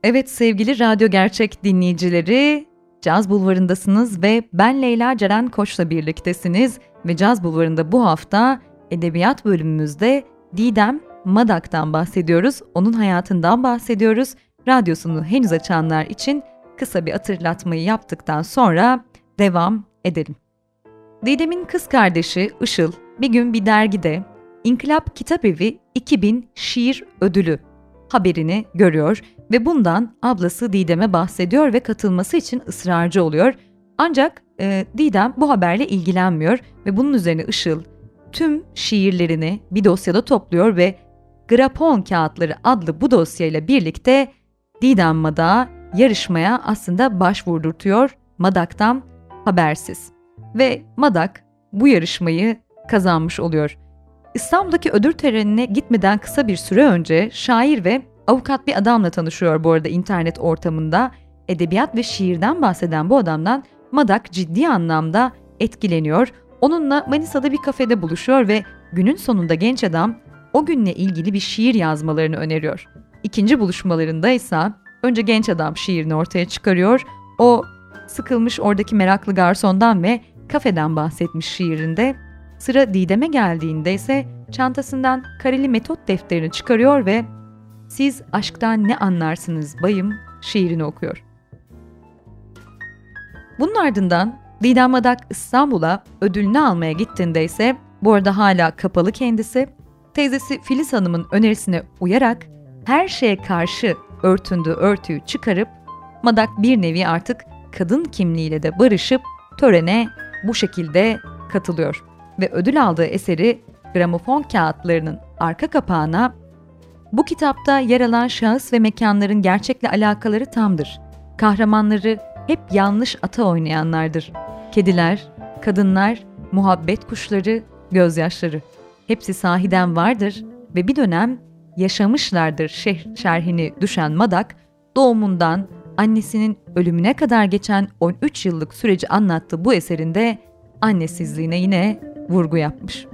Evet sevgili Radyo Gerçek dinleyicileri, Caz Bulvarı'ndasınız ve ben Leyla Ceren Koç'la birliktesiniz ve Caz Bulvarı'nda bu hafta edebiyat bölümümüzde Didem Madak'tan bahsediyoruz, onun hayatından bahsediyoruz. Radyosunu henüz açanlar için kısa bir hatırlatmayı yaptıktan sonra devam edelim. Didem'in kız kardeşi Işıl bir gün bir dergide İnkılap Kitapevi iki bin Şiir Ödülü haberini görüyor ve bundan ablası Didem'e bahsediyor ve katılması için ısrarcı oluyor. Ancak e, Didem bu haberle ilgilenmiyor ve bunun üzerine Işıl tüm şiirlerini bir dosyada topluyor ve Grapon Kağıtları adlı bu dosyayla birlikte Didem Madak'a yarışmaya aslında başvurdurtuyor Madak'tan habersiz. Ve Madak bu yarışmayı kazanmış oluyor. İstanbul'daki ödül törenine gitmeden kısa bir süre önce şair ve avukat bir adamla tanışıyor bu arada internet ortamında. Edebiyat ve şiirden bahseden bu adamdan Madak ciddi anlamda etkileniyor. Onunla Manisa'da bir kafede buluşuyor ve günün sonunda genç adam o günle ilgili bir şiir yazmalarını öneriyor. İkinci buluşmalarında ise önce genç adam şiirini ortaya çıkarıyor. O sıkılmış oradaki meraklı garsondan ve kafeden bahsetmiş şiirinde. Sıra Didem'e geldiğinde ise çantasından kareli metot defterini çıkarıyor ve "Siz aşktan ne anlarsınız bayım?" şiirini okuyor. Bunun ardından Didem Madak İstanbul'a ödülünü almaya gittiğinde ise, bu arada hala kapalı kendisi, teyzesi Filiz Hanım'ın önerisine uyarak her şeye karşı örtündüğü örtüyü çıkarıp Madak bir nevi artık kadın kimliğiyle de barışıp törene bu şekilde katılıyor. Ve ödül aldığı eseri Gramofon Kağıtları'nın arka kapağına "Bu kitapta yer alan şahıs ve mekanların gerçekle alakaları tamdır. Kahramanları hep yanlış ata oynayanlardır. Kediler, kadınlar, muhabbet kuşları, gözyaşları. Hepsi sahiden vardır ve bir dönem yaşamışlardır" şer- şerhini düşen Madak, doğumundan annesinin ölümüne kadar geçen on üç yıllık süreci anlattığı bu eserinde annesizliğine yine vurgu yapmış.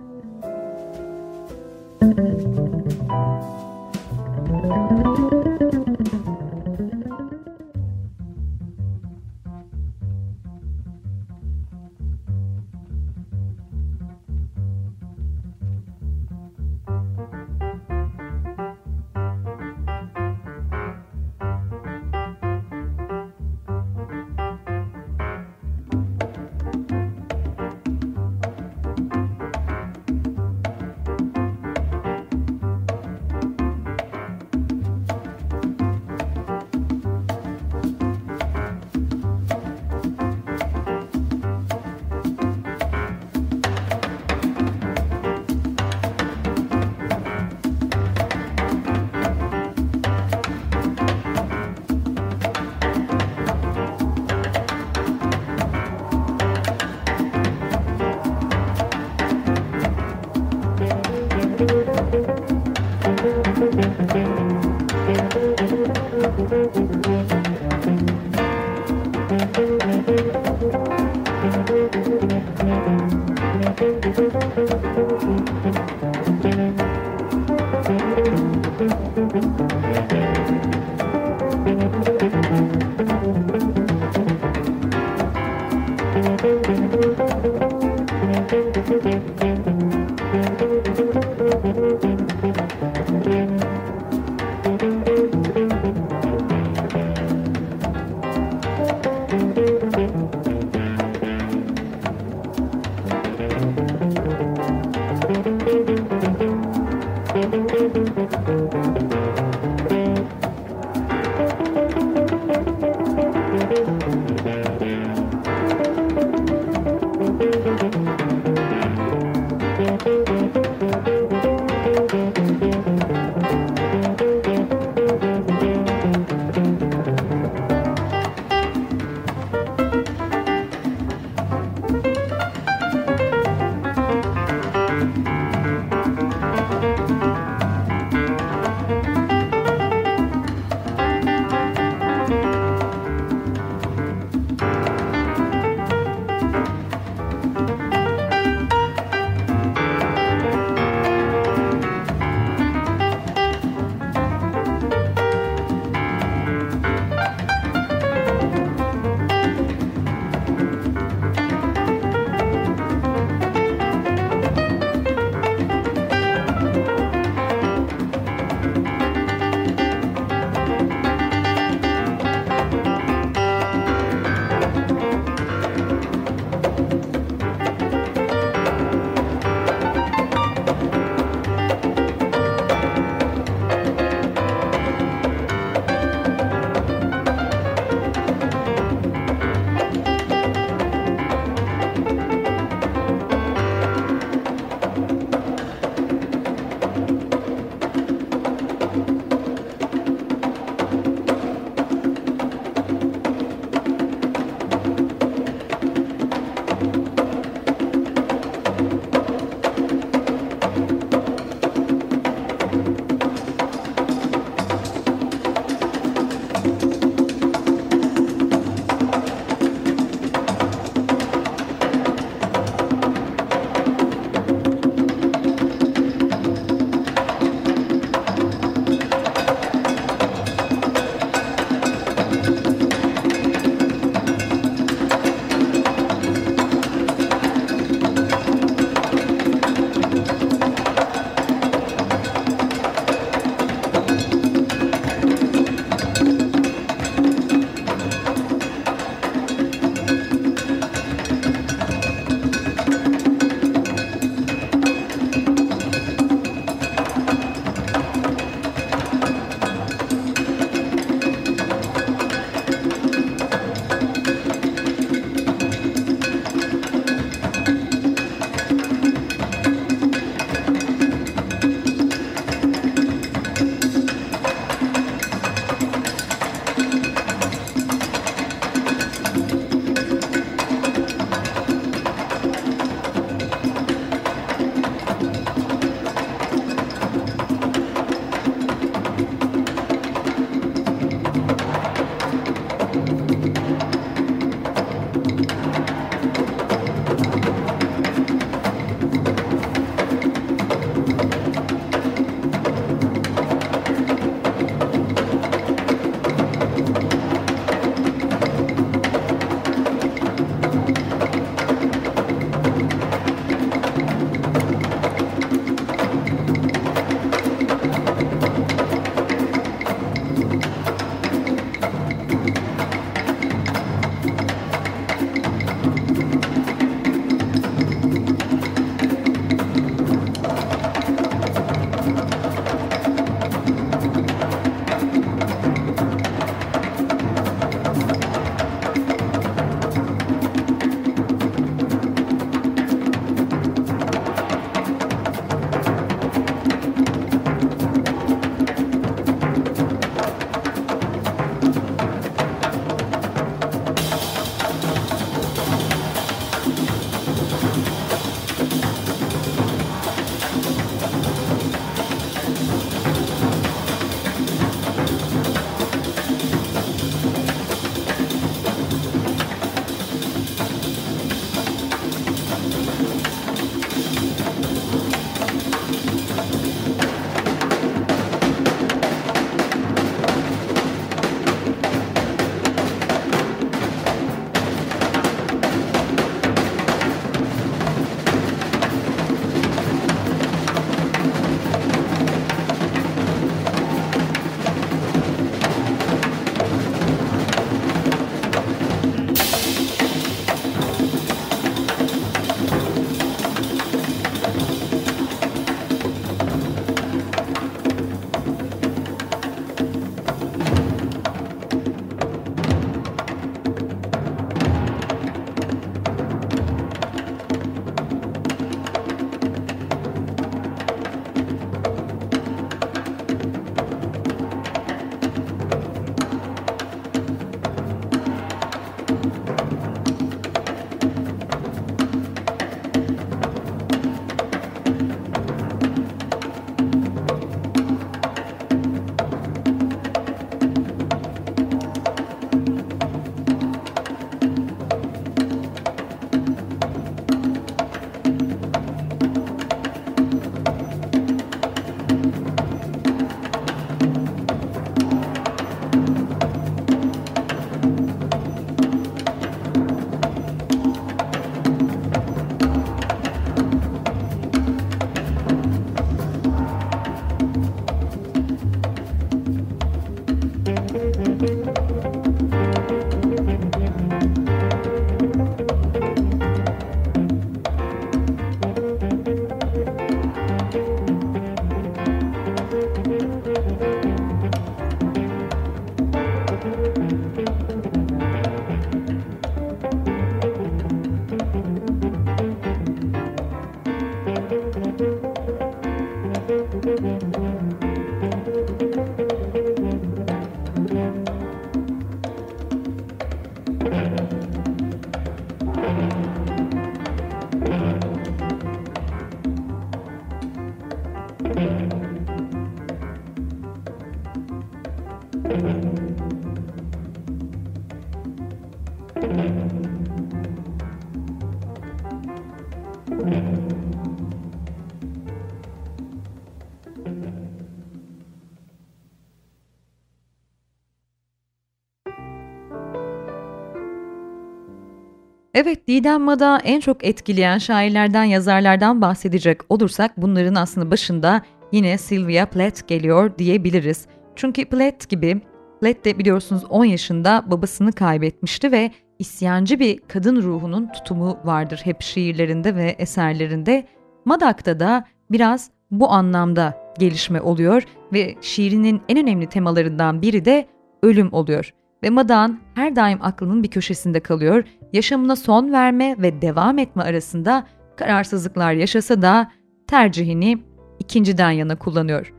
Evet, Didem Madak'ı en çok etkileyen şairlerden, yazarlardan bahsedecek olursak bunların aslında başında yine Sylvia Plath geliyor diyebiliriz. Çünkü Plath gibi, Plath de biliyorsunuz on yaşında babasını kaybetmişti ve isyancı bir kadın ruhunun tutumu vardır hep şiirlerinde ve eserlerinde. Madak'ta da biraz bu anlamda gelişme oluyor ve şiirinin en önemli temalarından biri de ölüm oluyor. Ve Madak'ın her daim aklının bir köşesinde kalıyor. Yaşamına son verme ve devam etme arasında kararsızlıklar yaşasa da tercihini ikinciden yana kullanıyor.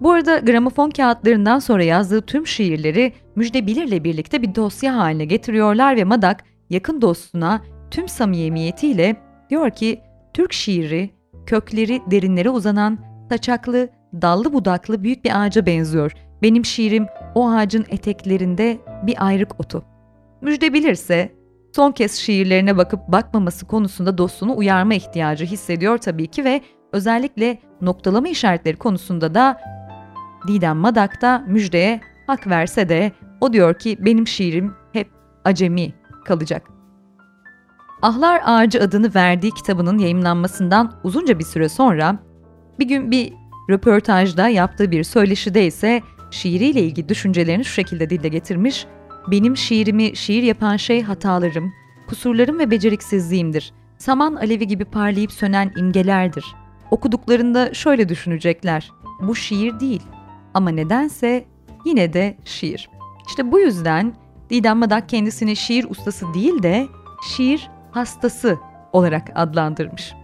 Bu arada gramofon kağıtlarından sonra yazdığı tüm şiirleri Müjde Bilir'le birlikte bir dosya haline getiriyorlar ve Madak yakın dostuna tüm samimiyetiyle diyor ki, Türk şiiri kökleri derinlere uzanan saçaklı, dallı budaklı büyük bir ağaca benziyor. Benim şiirim o ağacın eteklerinde bir ayrık otu. Müjde Bilir ise son kez şiirlerine bakıp bakmaması konusunda dostunu uyarma ihtiyacı hissediyor tabii ki ve özellikle noktalama işaretleri konusunda da Didem Madak da Müjde'ye hak verse de o diyor ki benim şiirim hep acemi kalacak. Ahlar Ağacı adını verdiği kitabının yayımlanmasından uzunca bir süre sonra bir gün bir röportajda yaptığı bir söyleşide ise şiiriyle ilgili düşüncelerini şu şekilde dile getirmiş. Benim şiirimi şiir yapan şey hatalarım, kusurlarım ve beceriksizliğimdir. Saman alevi gibi parlayıp sönen imgelerdir. Okuduklarında şöyle düşünecekler. Bu şiir değil ama nedense yine de şiir. İşte bu yüzden Didem Madak kendisini şiir ustası değil de şiir hastası olarak adlandırmış.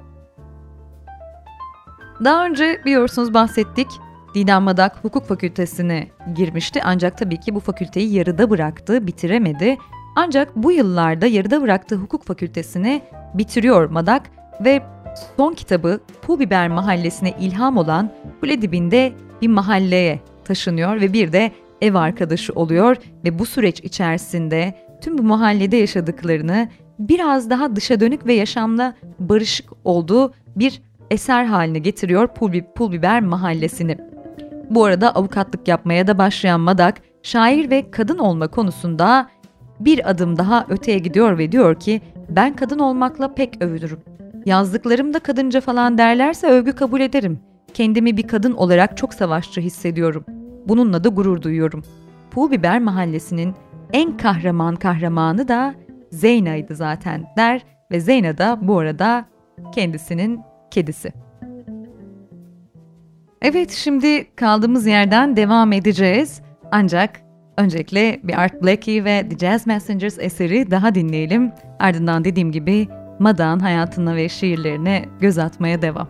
Daha önce biliyorsunuz bahsettik. Didem Madak hukuk fakültesine girmişti ancak tabii ki bu fakülteyi yarıda bıraktı, bitiremedi. Ancak bu yıllarda yarıda bıraktığı hukuk fakültesini bitiriyor Madak ve son kitabı Pul Biber Mahallesi'ne ilham olan kule dibinde bir mahalleye taşınıyor ve bir de ev arkadaşı oluyor ve bu süreç içerisinde tüm bu mahallede yaşadıklarını biraz daha dışa dönük ve yaşamla barışık olduğu bir eser haline getiriyor Pul Biber Mahallesi'ni. Bu arada avukatlık yapmaya da başlayan Madak, şair ve kadın olma konusunda bir adım daha öteye gidiyor ve diyor ki ben kadın olmakla pek övünürüm. Yazdıklarımda kadınca falan derlerse övgü kabul ederim. Kendimi bir kadın olarak çok savaşçı hissediyorum. Bununla da gurur duyuyorum. Pul Biber Mahallesi'nin en kahraman kahramanı da Zeyna'ydı zaten der ve Zeyna da bu arada kendisinin kedisi. Evet, şimdi kaldığımız yerden devam edeceğiz. Ancak öncelikle bir Art Blakey ve The Jazz Messengers eseri daha dinleyelim. Ardından dediğim gibi Madak'ın hayatına ve şiirlerine göz atmaya devam.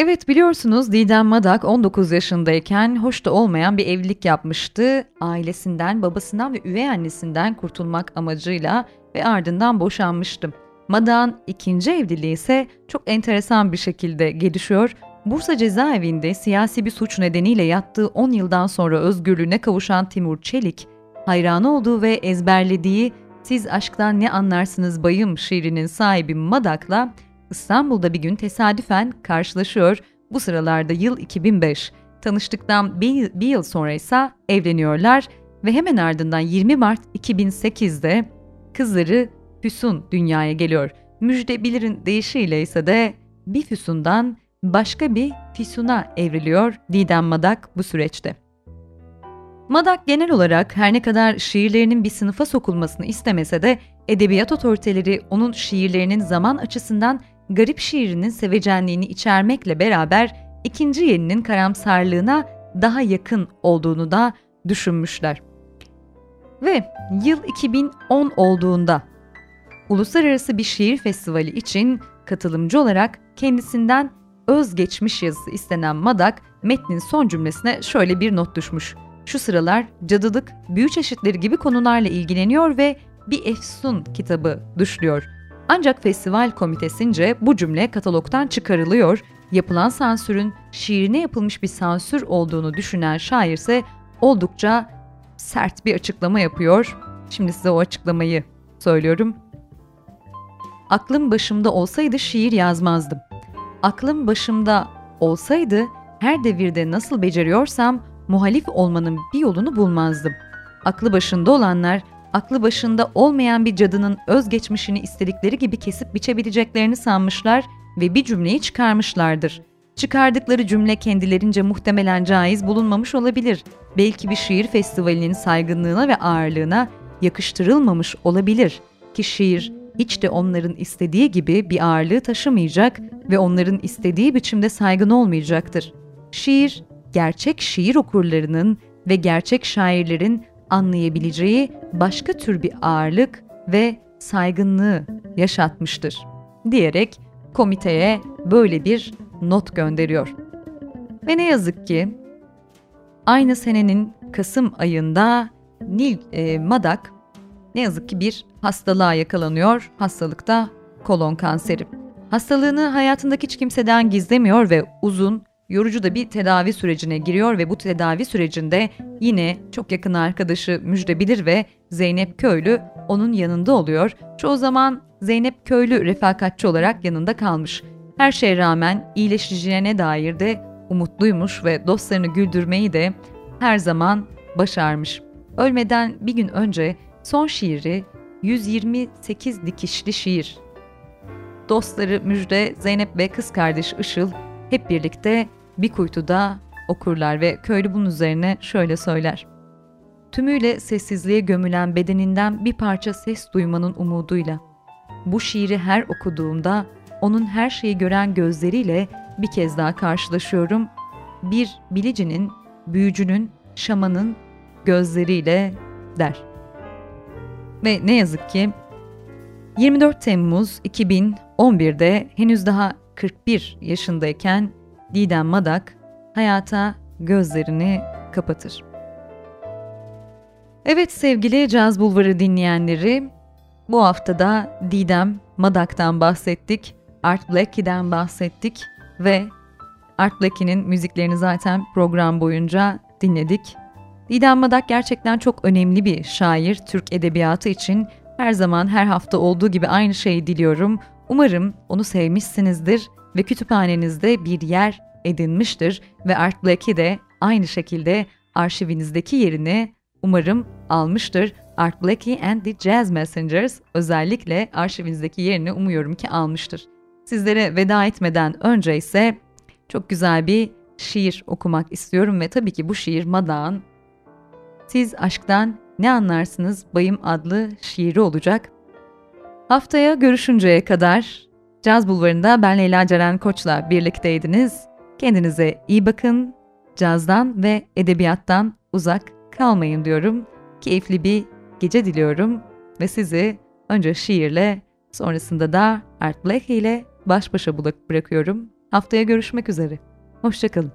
Evet, biliyorsunuz Didem Madak on dokuz yaşındayken hoş da olmayan bir evlilik yapmıştı. Ailesinden, babasından ve üvey annesinden kurtulmak amacıyla ve ardından boşanmıştı. Madak'ın ikinci evliliği ise çok enteresan bir şekilde gelişiyor. Bursa cezaevinde siyasi bir suç nedeniyle yattığı on yıldan sonra özgürlüğüne kavuşan Timur Çelik, hayranı olduğu ve ezberlediği "Siz aşktan ne anlarsınız bayım" şiirinin sahibi Madak'la İstanbul'da bir gün tesadüfen karşılaşıyor. Bu sıralarda yıl iki bin beş. Tanıştıktan bir, bir yıl sonra ise evleniyorlar ve hemen ardından yirmi Mart iki bin sekizde kızları Füsun dünyaya geliyor. Müjde Bilir'in deyişiyle ise de bir Füsun'dan başka bir Füsun'a evriliyor Didem Madak bu süreçte. Madak genel olarak her ne kadar şiirlerinin bir sınıfa sokulmasını istemese de edebiyat otoriteleri onun şiirlerinin zaman açısından garip şiirinin sevecenliğini içermekle beraber ikinci yeninin karamsarlığına daha yakın olduğunu da düşünmüşler. Ve yıl iki bin on olduğunda uluslararası bir şiir festivali için katılımcı olarak kendisinden özgeçmiş yazısı istenen Madak metnin son cümlesine şöyle bir not düşmüş. Şu sıralar cadılık, büyü çeşitleri gibi konularla ilgileniyor ve bir efsun kitabı düşlüyor. Ancak festival komitesince bu cümle katalogdan çıkarılıyor. Yapılan sansürün şiirine yapılmış bir sansür olduğunu düşünen şair ise oldukça sert bir açıklama yapıyor. Şimdi size o açıklamayı söylüyorum. Aklım başımda olsaydı şiir yazmazdım. Aklım başımda olsaydı her devirde nasıl beceriyorsam muhalif olmanın bir yolunu bulmazdım. Aklı başında olanlar, aklı başında olmayan bir cadının özgeçmişini istedikleri gibi kesip biçebileceklerini sanmışlar ve bir cümleyi çıkarmışlardır. Çıkardıkları cümle kendilerince muhtemelen caiz bulunmamış olabilir. Belki bir şiir festivalinin saygınlığına ve ağırlığına yakıştırılmamış olabilir ki şiir hiç de onların istediği gibi bir ağırlığı taşımayacak ve onların istediği biçimde saygın olmayacaktır. Şiir, gerçek şiir okurlarının ve gerçek şairlerin anlayabileceği başka tür bir ağırlık ve saygınlığı yaşatmıştır diyerek komiteye böyle bir not gönderiyor. Ve ne yazık ki aynı senenin Kasım ayında Nil e, Madak ne yazık ki bir hastalığa yakalanıyor. Hastalıkta kolon kanseri. Hastalığını hayatındaki hiç kimseden gizlemiyor ve uzun, yorucu da bir tedavi sürecine giriyor ve bu tedavi sürecinde yine çok yakın arkadaşı Müjde Bilir ve Zeynep Köylü onun yanında oluyor. Çoğu zaman Zeynep Köylü refakatçi olarak yanında kalmış. Her şeye rağmen iyileşeceğine dair de umutluymuş ve dostlarını güldürmeyi de her zaman başarmış. Ölmeden bir gün önce son şiiri yüz yirmi sekiz dikişli şiir. Dostları Müjde, Zeynep ve kız kardeş Işıl hep birlikte bir kuytuda okurlar ve köylü bunun üzerine şöyle söyler. Tümüyle sessizliğe gömülen bedeninden bir parça ses duymanın umuduyla. Bu şiiri her okuduğumda onun her şeyi gören gözleriyle bir kez daha karşılaşıyorum. Bir bilicinin, büyücünün, şamanın gözleriyle der. Ve ne yazık ki yirmi dört Temmuz iki bin on birde henüz daha kırk bir yaşındayken Didem Madak hayata gözlerini kapatır. Evet sevgili Caz Bulvarı dinleyenleri, bu haftada Didem Madak'tan bahsettik, Art Blakey'den bahsettik ve Art Blakey'nin müziklerini zaten program boyunca dinledik. Didem Madak gerçekten çok önemli bir şair Türk edebiyatı için. Her zaman her hafta olduğu gibi aynı şeyi diliyorum. Umarım onu sevmişsinizdir ve kütüphanenizde bir yer edinmiştir ve Art Blakey de aynı şekilde arşivinizdeki yerini umarım almıştır. Art Blakey and the Jazz Messengers özellikle arşivinizdeki yerini umuyorum ki almıştır. Sizlere veda etmeden önce ise çok güzel bir şiir okumak istiyorum ve tabii ki bu şiir Madak'ın "Siz aşktan ne anlarsınız bayım" adlı şiiri olacak. Haftaya görüşünceye kadar Caz Bulvarı'nda ben Leyla Ceren Koç'la birlikteydiniz. Kendinize iyi bakın, cazdan ve edebiyattan uzak kalmayın diyorum. Keyifli bir gece diliyorum ve sizi önce şiirle, sonrasında da Art Blakey ile baş başa bırakıyorum. Haftaya görüşmek üzere. Hoşçakalın.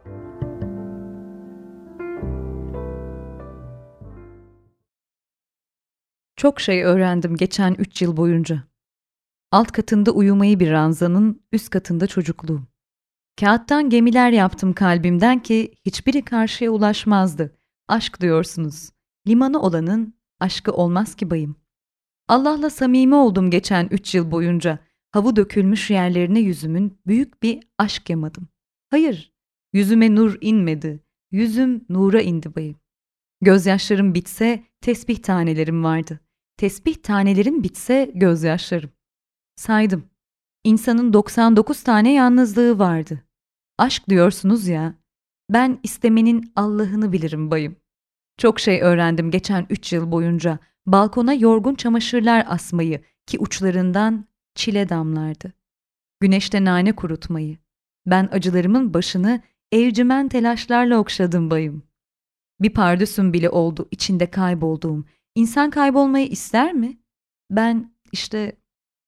Çok şey öğrendim geçen üç yıl boyunca. Alt katında uyumayı bir ranzanın, üst katında çocukluğum. Kağıttan gemiler yaptım kalbimden ki hiçbiri karşıya ulaşmazdı. Aşk diyorsunuz. Limanı olanın aşkı olmaz ki bayım. Allah'la samimi oldum geçen üç yıl boyunca. Havu dökülmüş yerlerine yüzümün büyük bir aşk yamadım. Hayır, yüzüme nur inmedi. Yüzüm nura indi bayım. Gözyaşlarım bitse tesbih tanelerim vardı. Tesbih tanelerim bitse gözyaşlarım. Saydım. İnsanın doksan dokuz tane yalnızlığı vardı. Aşk diyorsunuz ya, ben istemenin Allah'ını bilirim bayım. Çok şey öğrendim geçen üç yıl boyunca. Balkona yorgun çamaşırlar asmayı ki uçlarından çile damlardı. Güneşte nane kurutmayı. Ben acılarımın başını evcimen telaşlarla okşadım bayım. Bir pardüsüm bile oldu içinde kaybolduğum. İnsan kaybolmayı ister mi? Ben işte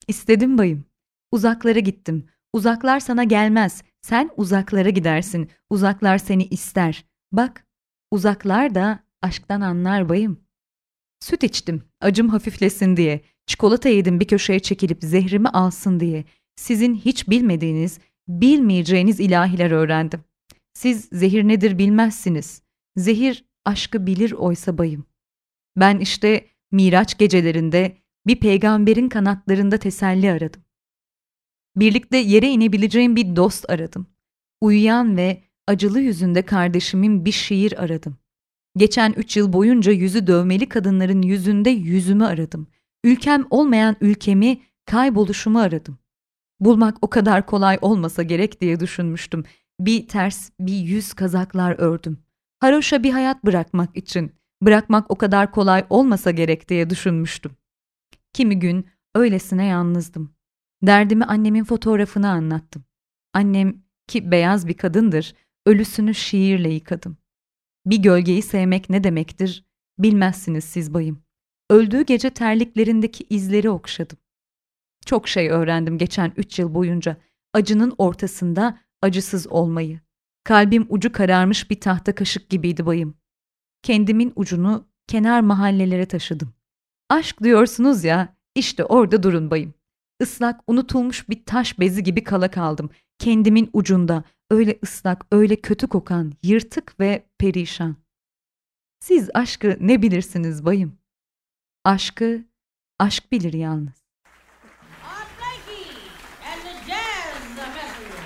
istedim bayım. Uzaklara gittim. Uzaklar sana gelmez. Sen uzaklara gidersin. Uzaklar seni ister. Bak, uzaklar da aşktan anlar bayım. Süt içtim, acım hafiflesin diye. Çikolata yedim bir köşeye çekilip zehrimi alsın diye. Sizin hiç bilmediğiniz, bilmeyeceğiniz ilahiler öğrendim. Siz zehir nedir bilmezsiniz. Zehir aşkı bilir oysa bayım. Ben işte Miraç gecelerinde bir peygamberin kanatlarında teselli aradım. Birlikte yere inebileceğim bir dost aradım. Uyuyan ve acılı yüzünde kardeşimin bir şiir aradım. Geçen üç yıl boyunca yüzü dövmeli kadınların yüzünde yüzümü aradım. Ülkem olmayan ülkemi, kayboluşumu aradım. Bulmak o kadar kolay olmasa gerek diye düşünmüştüm. Bir ters, bir yüz kazaklar ördüm. Haroşa bir hayat bırakmak için. Bırakmak o kadar kolay olmasa gerek diye düşünmüştüm. Kimi gün öylesine yalnızdım. Derdimi annemin fotoğrafına anlattım. Annem ki beyaz bir kadındır, ölüsünü şiirle yıkadım. Bir gölgeyi sevmek ne demektir bilmezsiniz siz bayım. Öldüğü gece terliklerindeki izleri okşadım. Çok şey öğrendim geçen üç yıl boyunca. Acının ortasında acısız olmayı. Kalbim ucu kararmış bir tahta kaşık gibiydi bayım. Kendimin ucunu kenar mahallelere taşıdım. Aşk diyorsunuz ya, işte orada durun bayım. Islak, unutulmuş bir taş bezi gibi kala kaldım. Kendimin ucunda, öyle ıslak, öyle kötü kokan, yırtık ve perişan. Siz aşkı ne bilirsiniz bayım? Aşkı, aşk bilir yalnız. Art Blakey and the Jazz Messengers.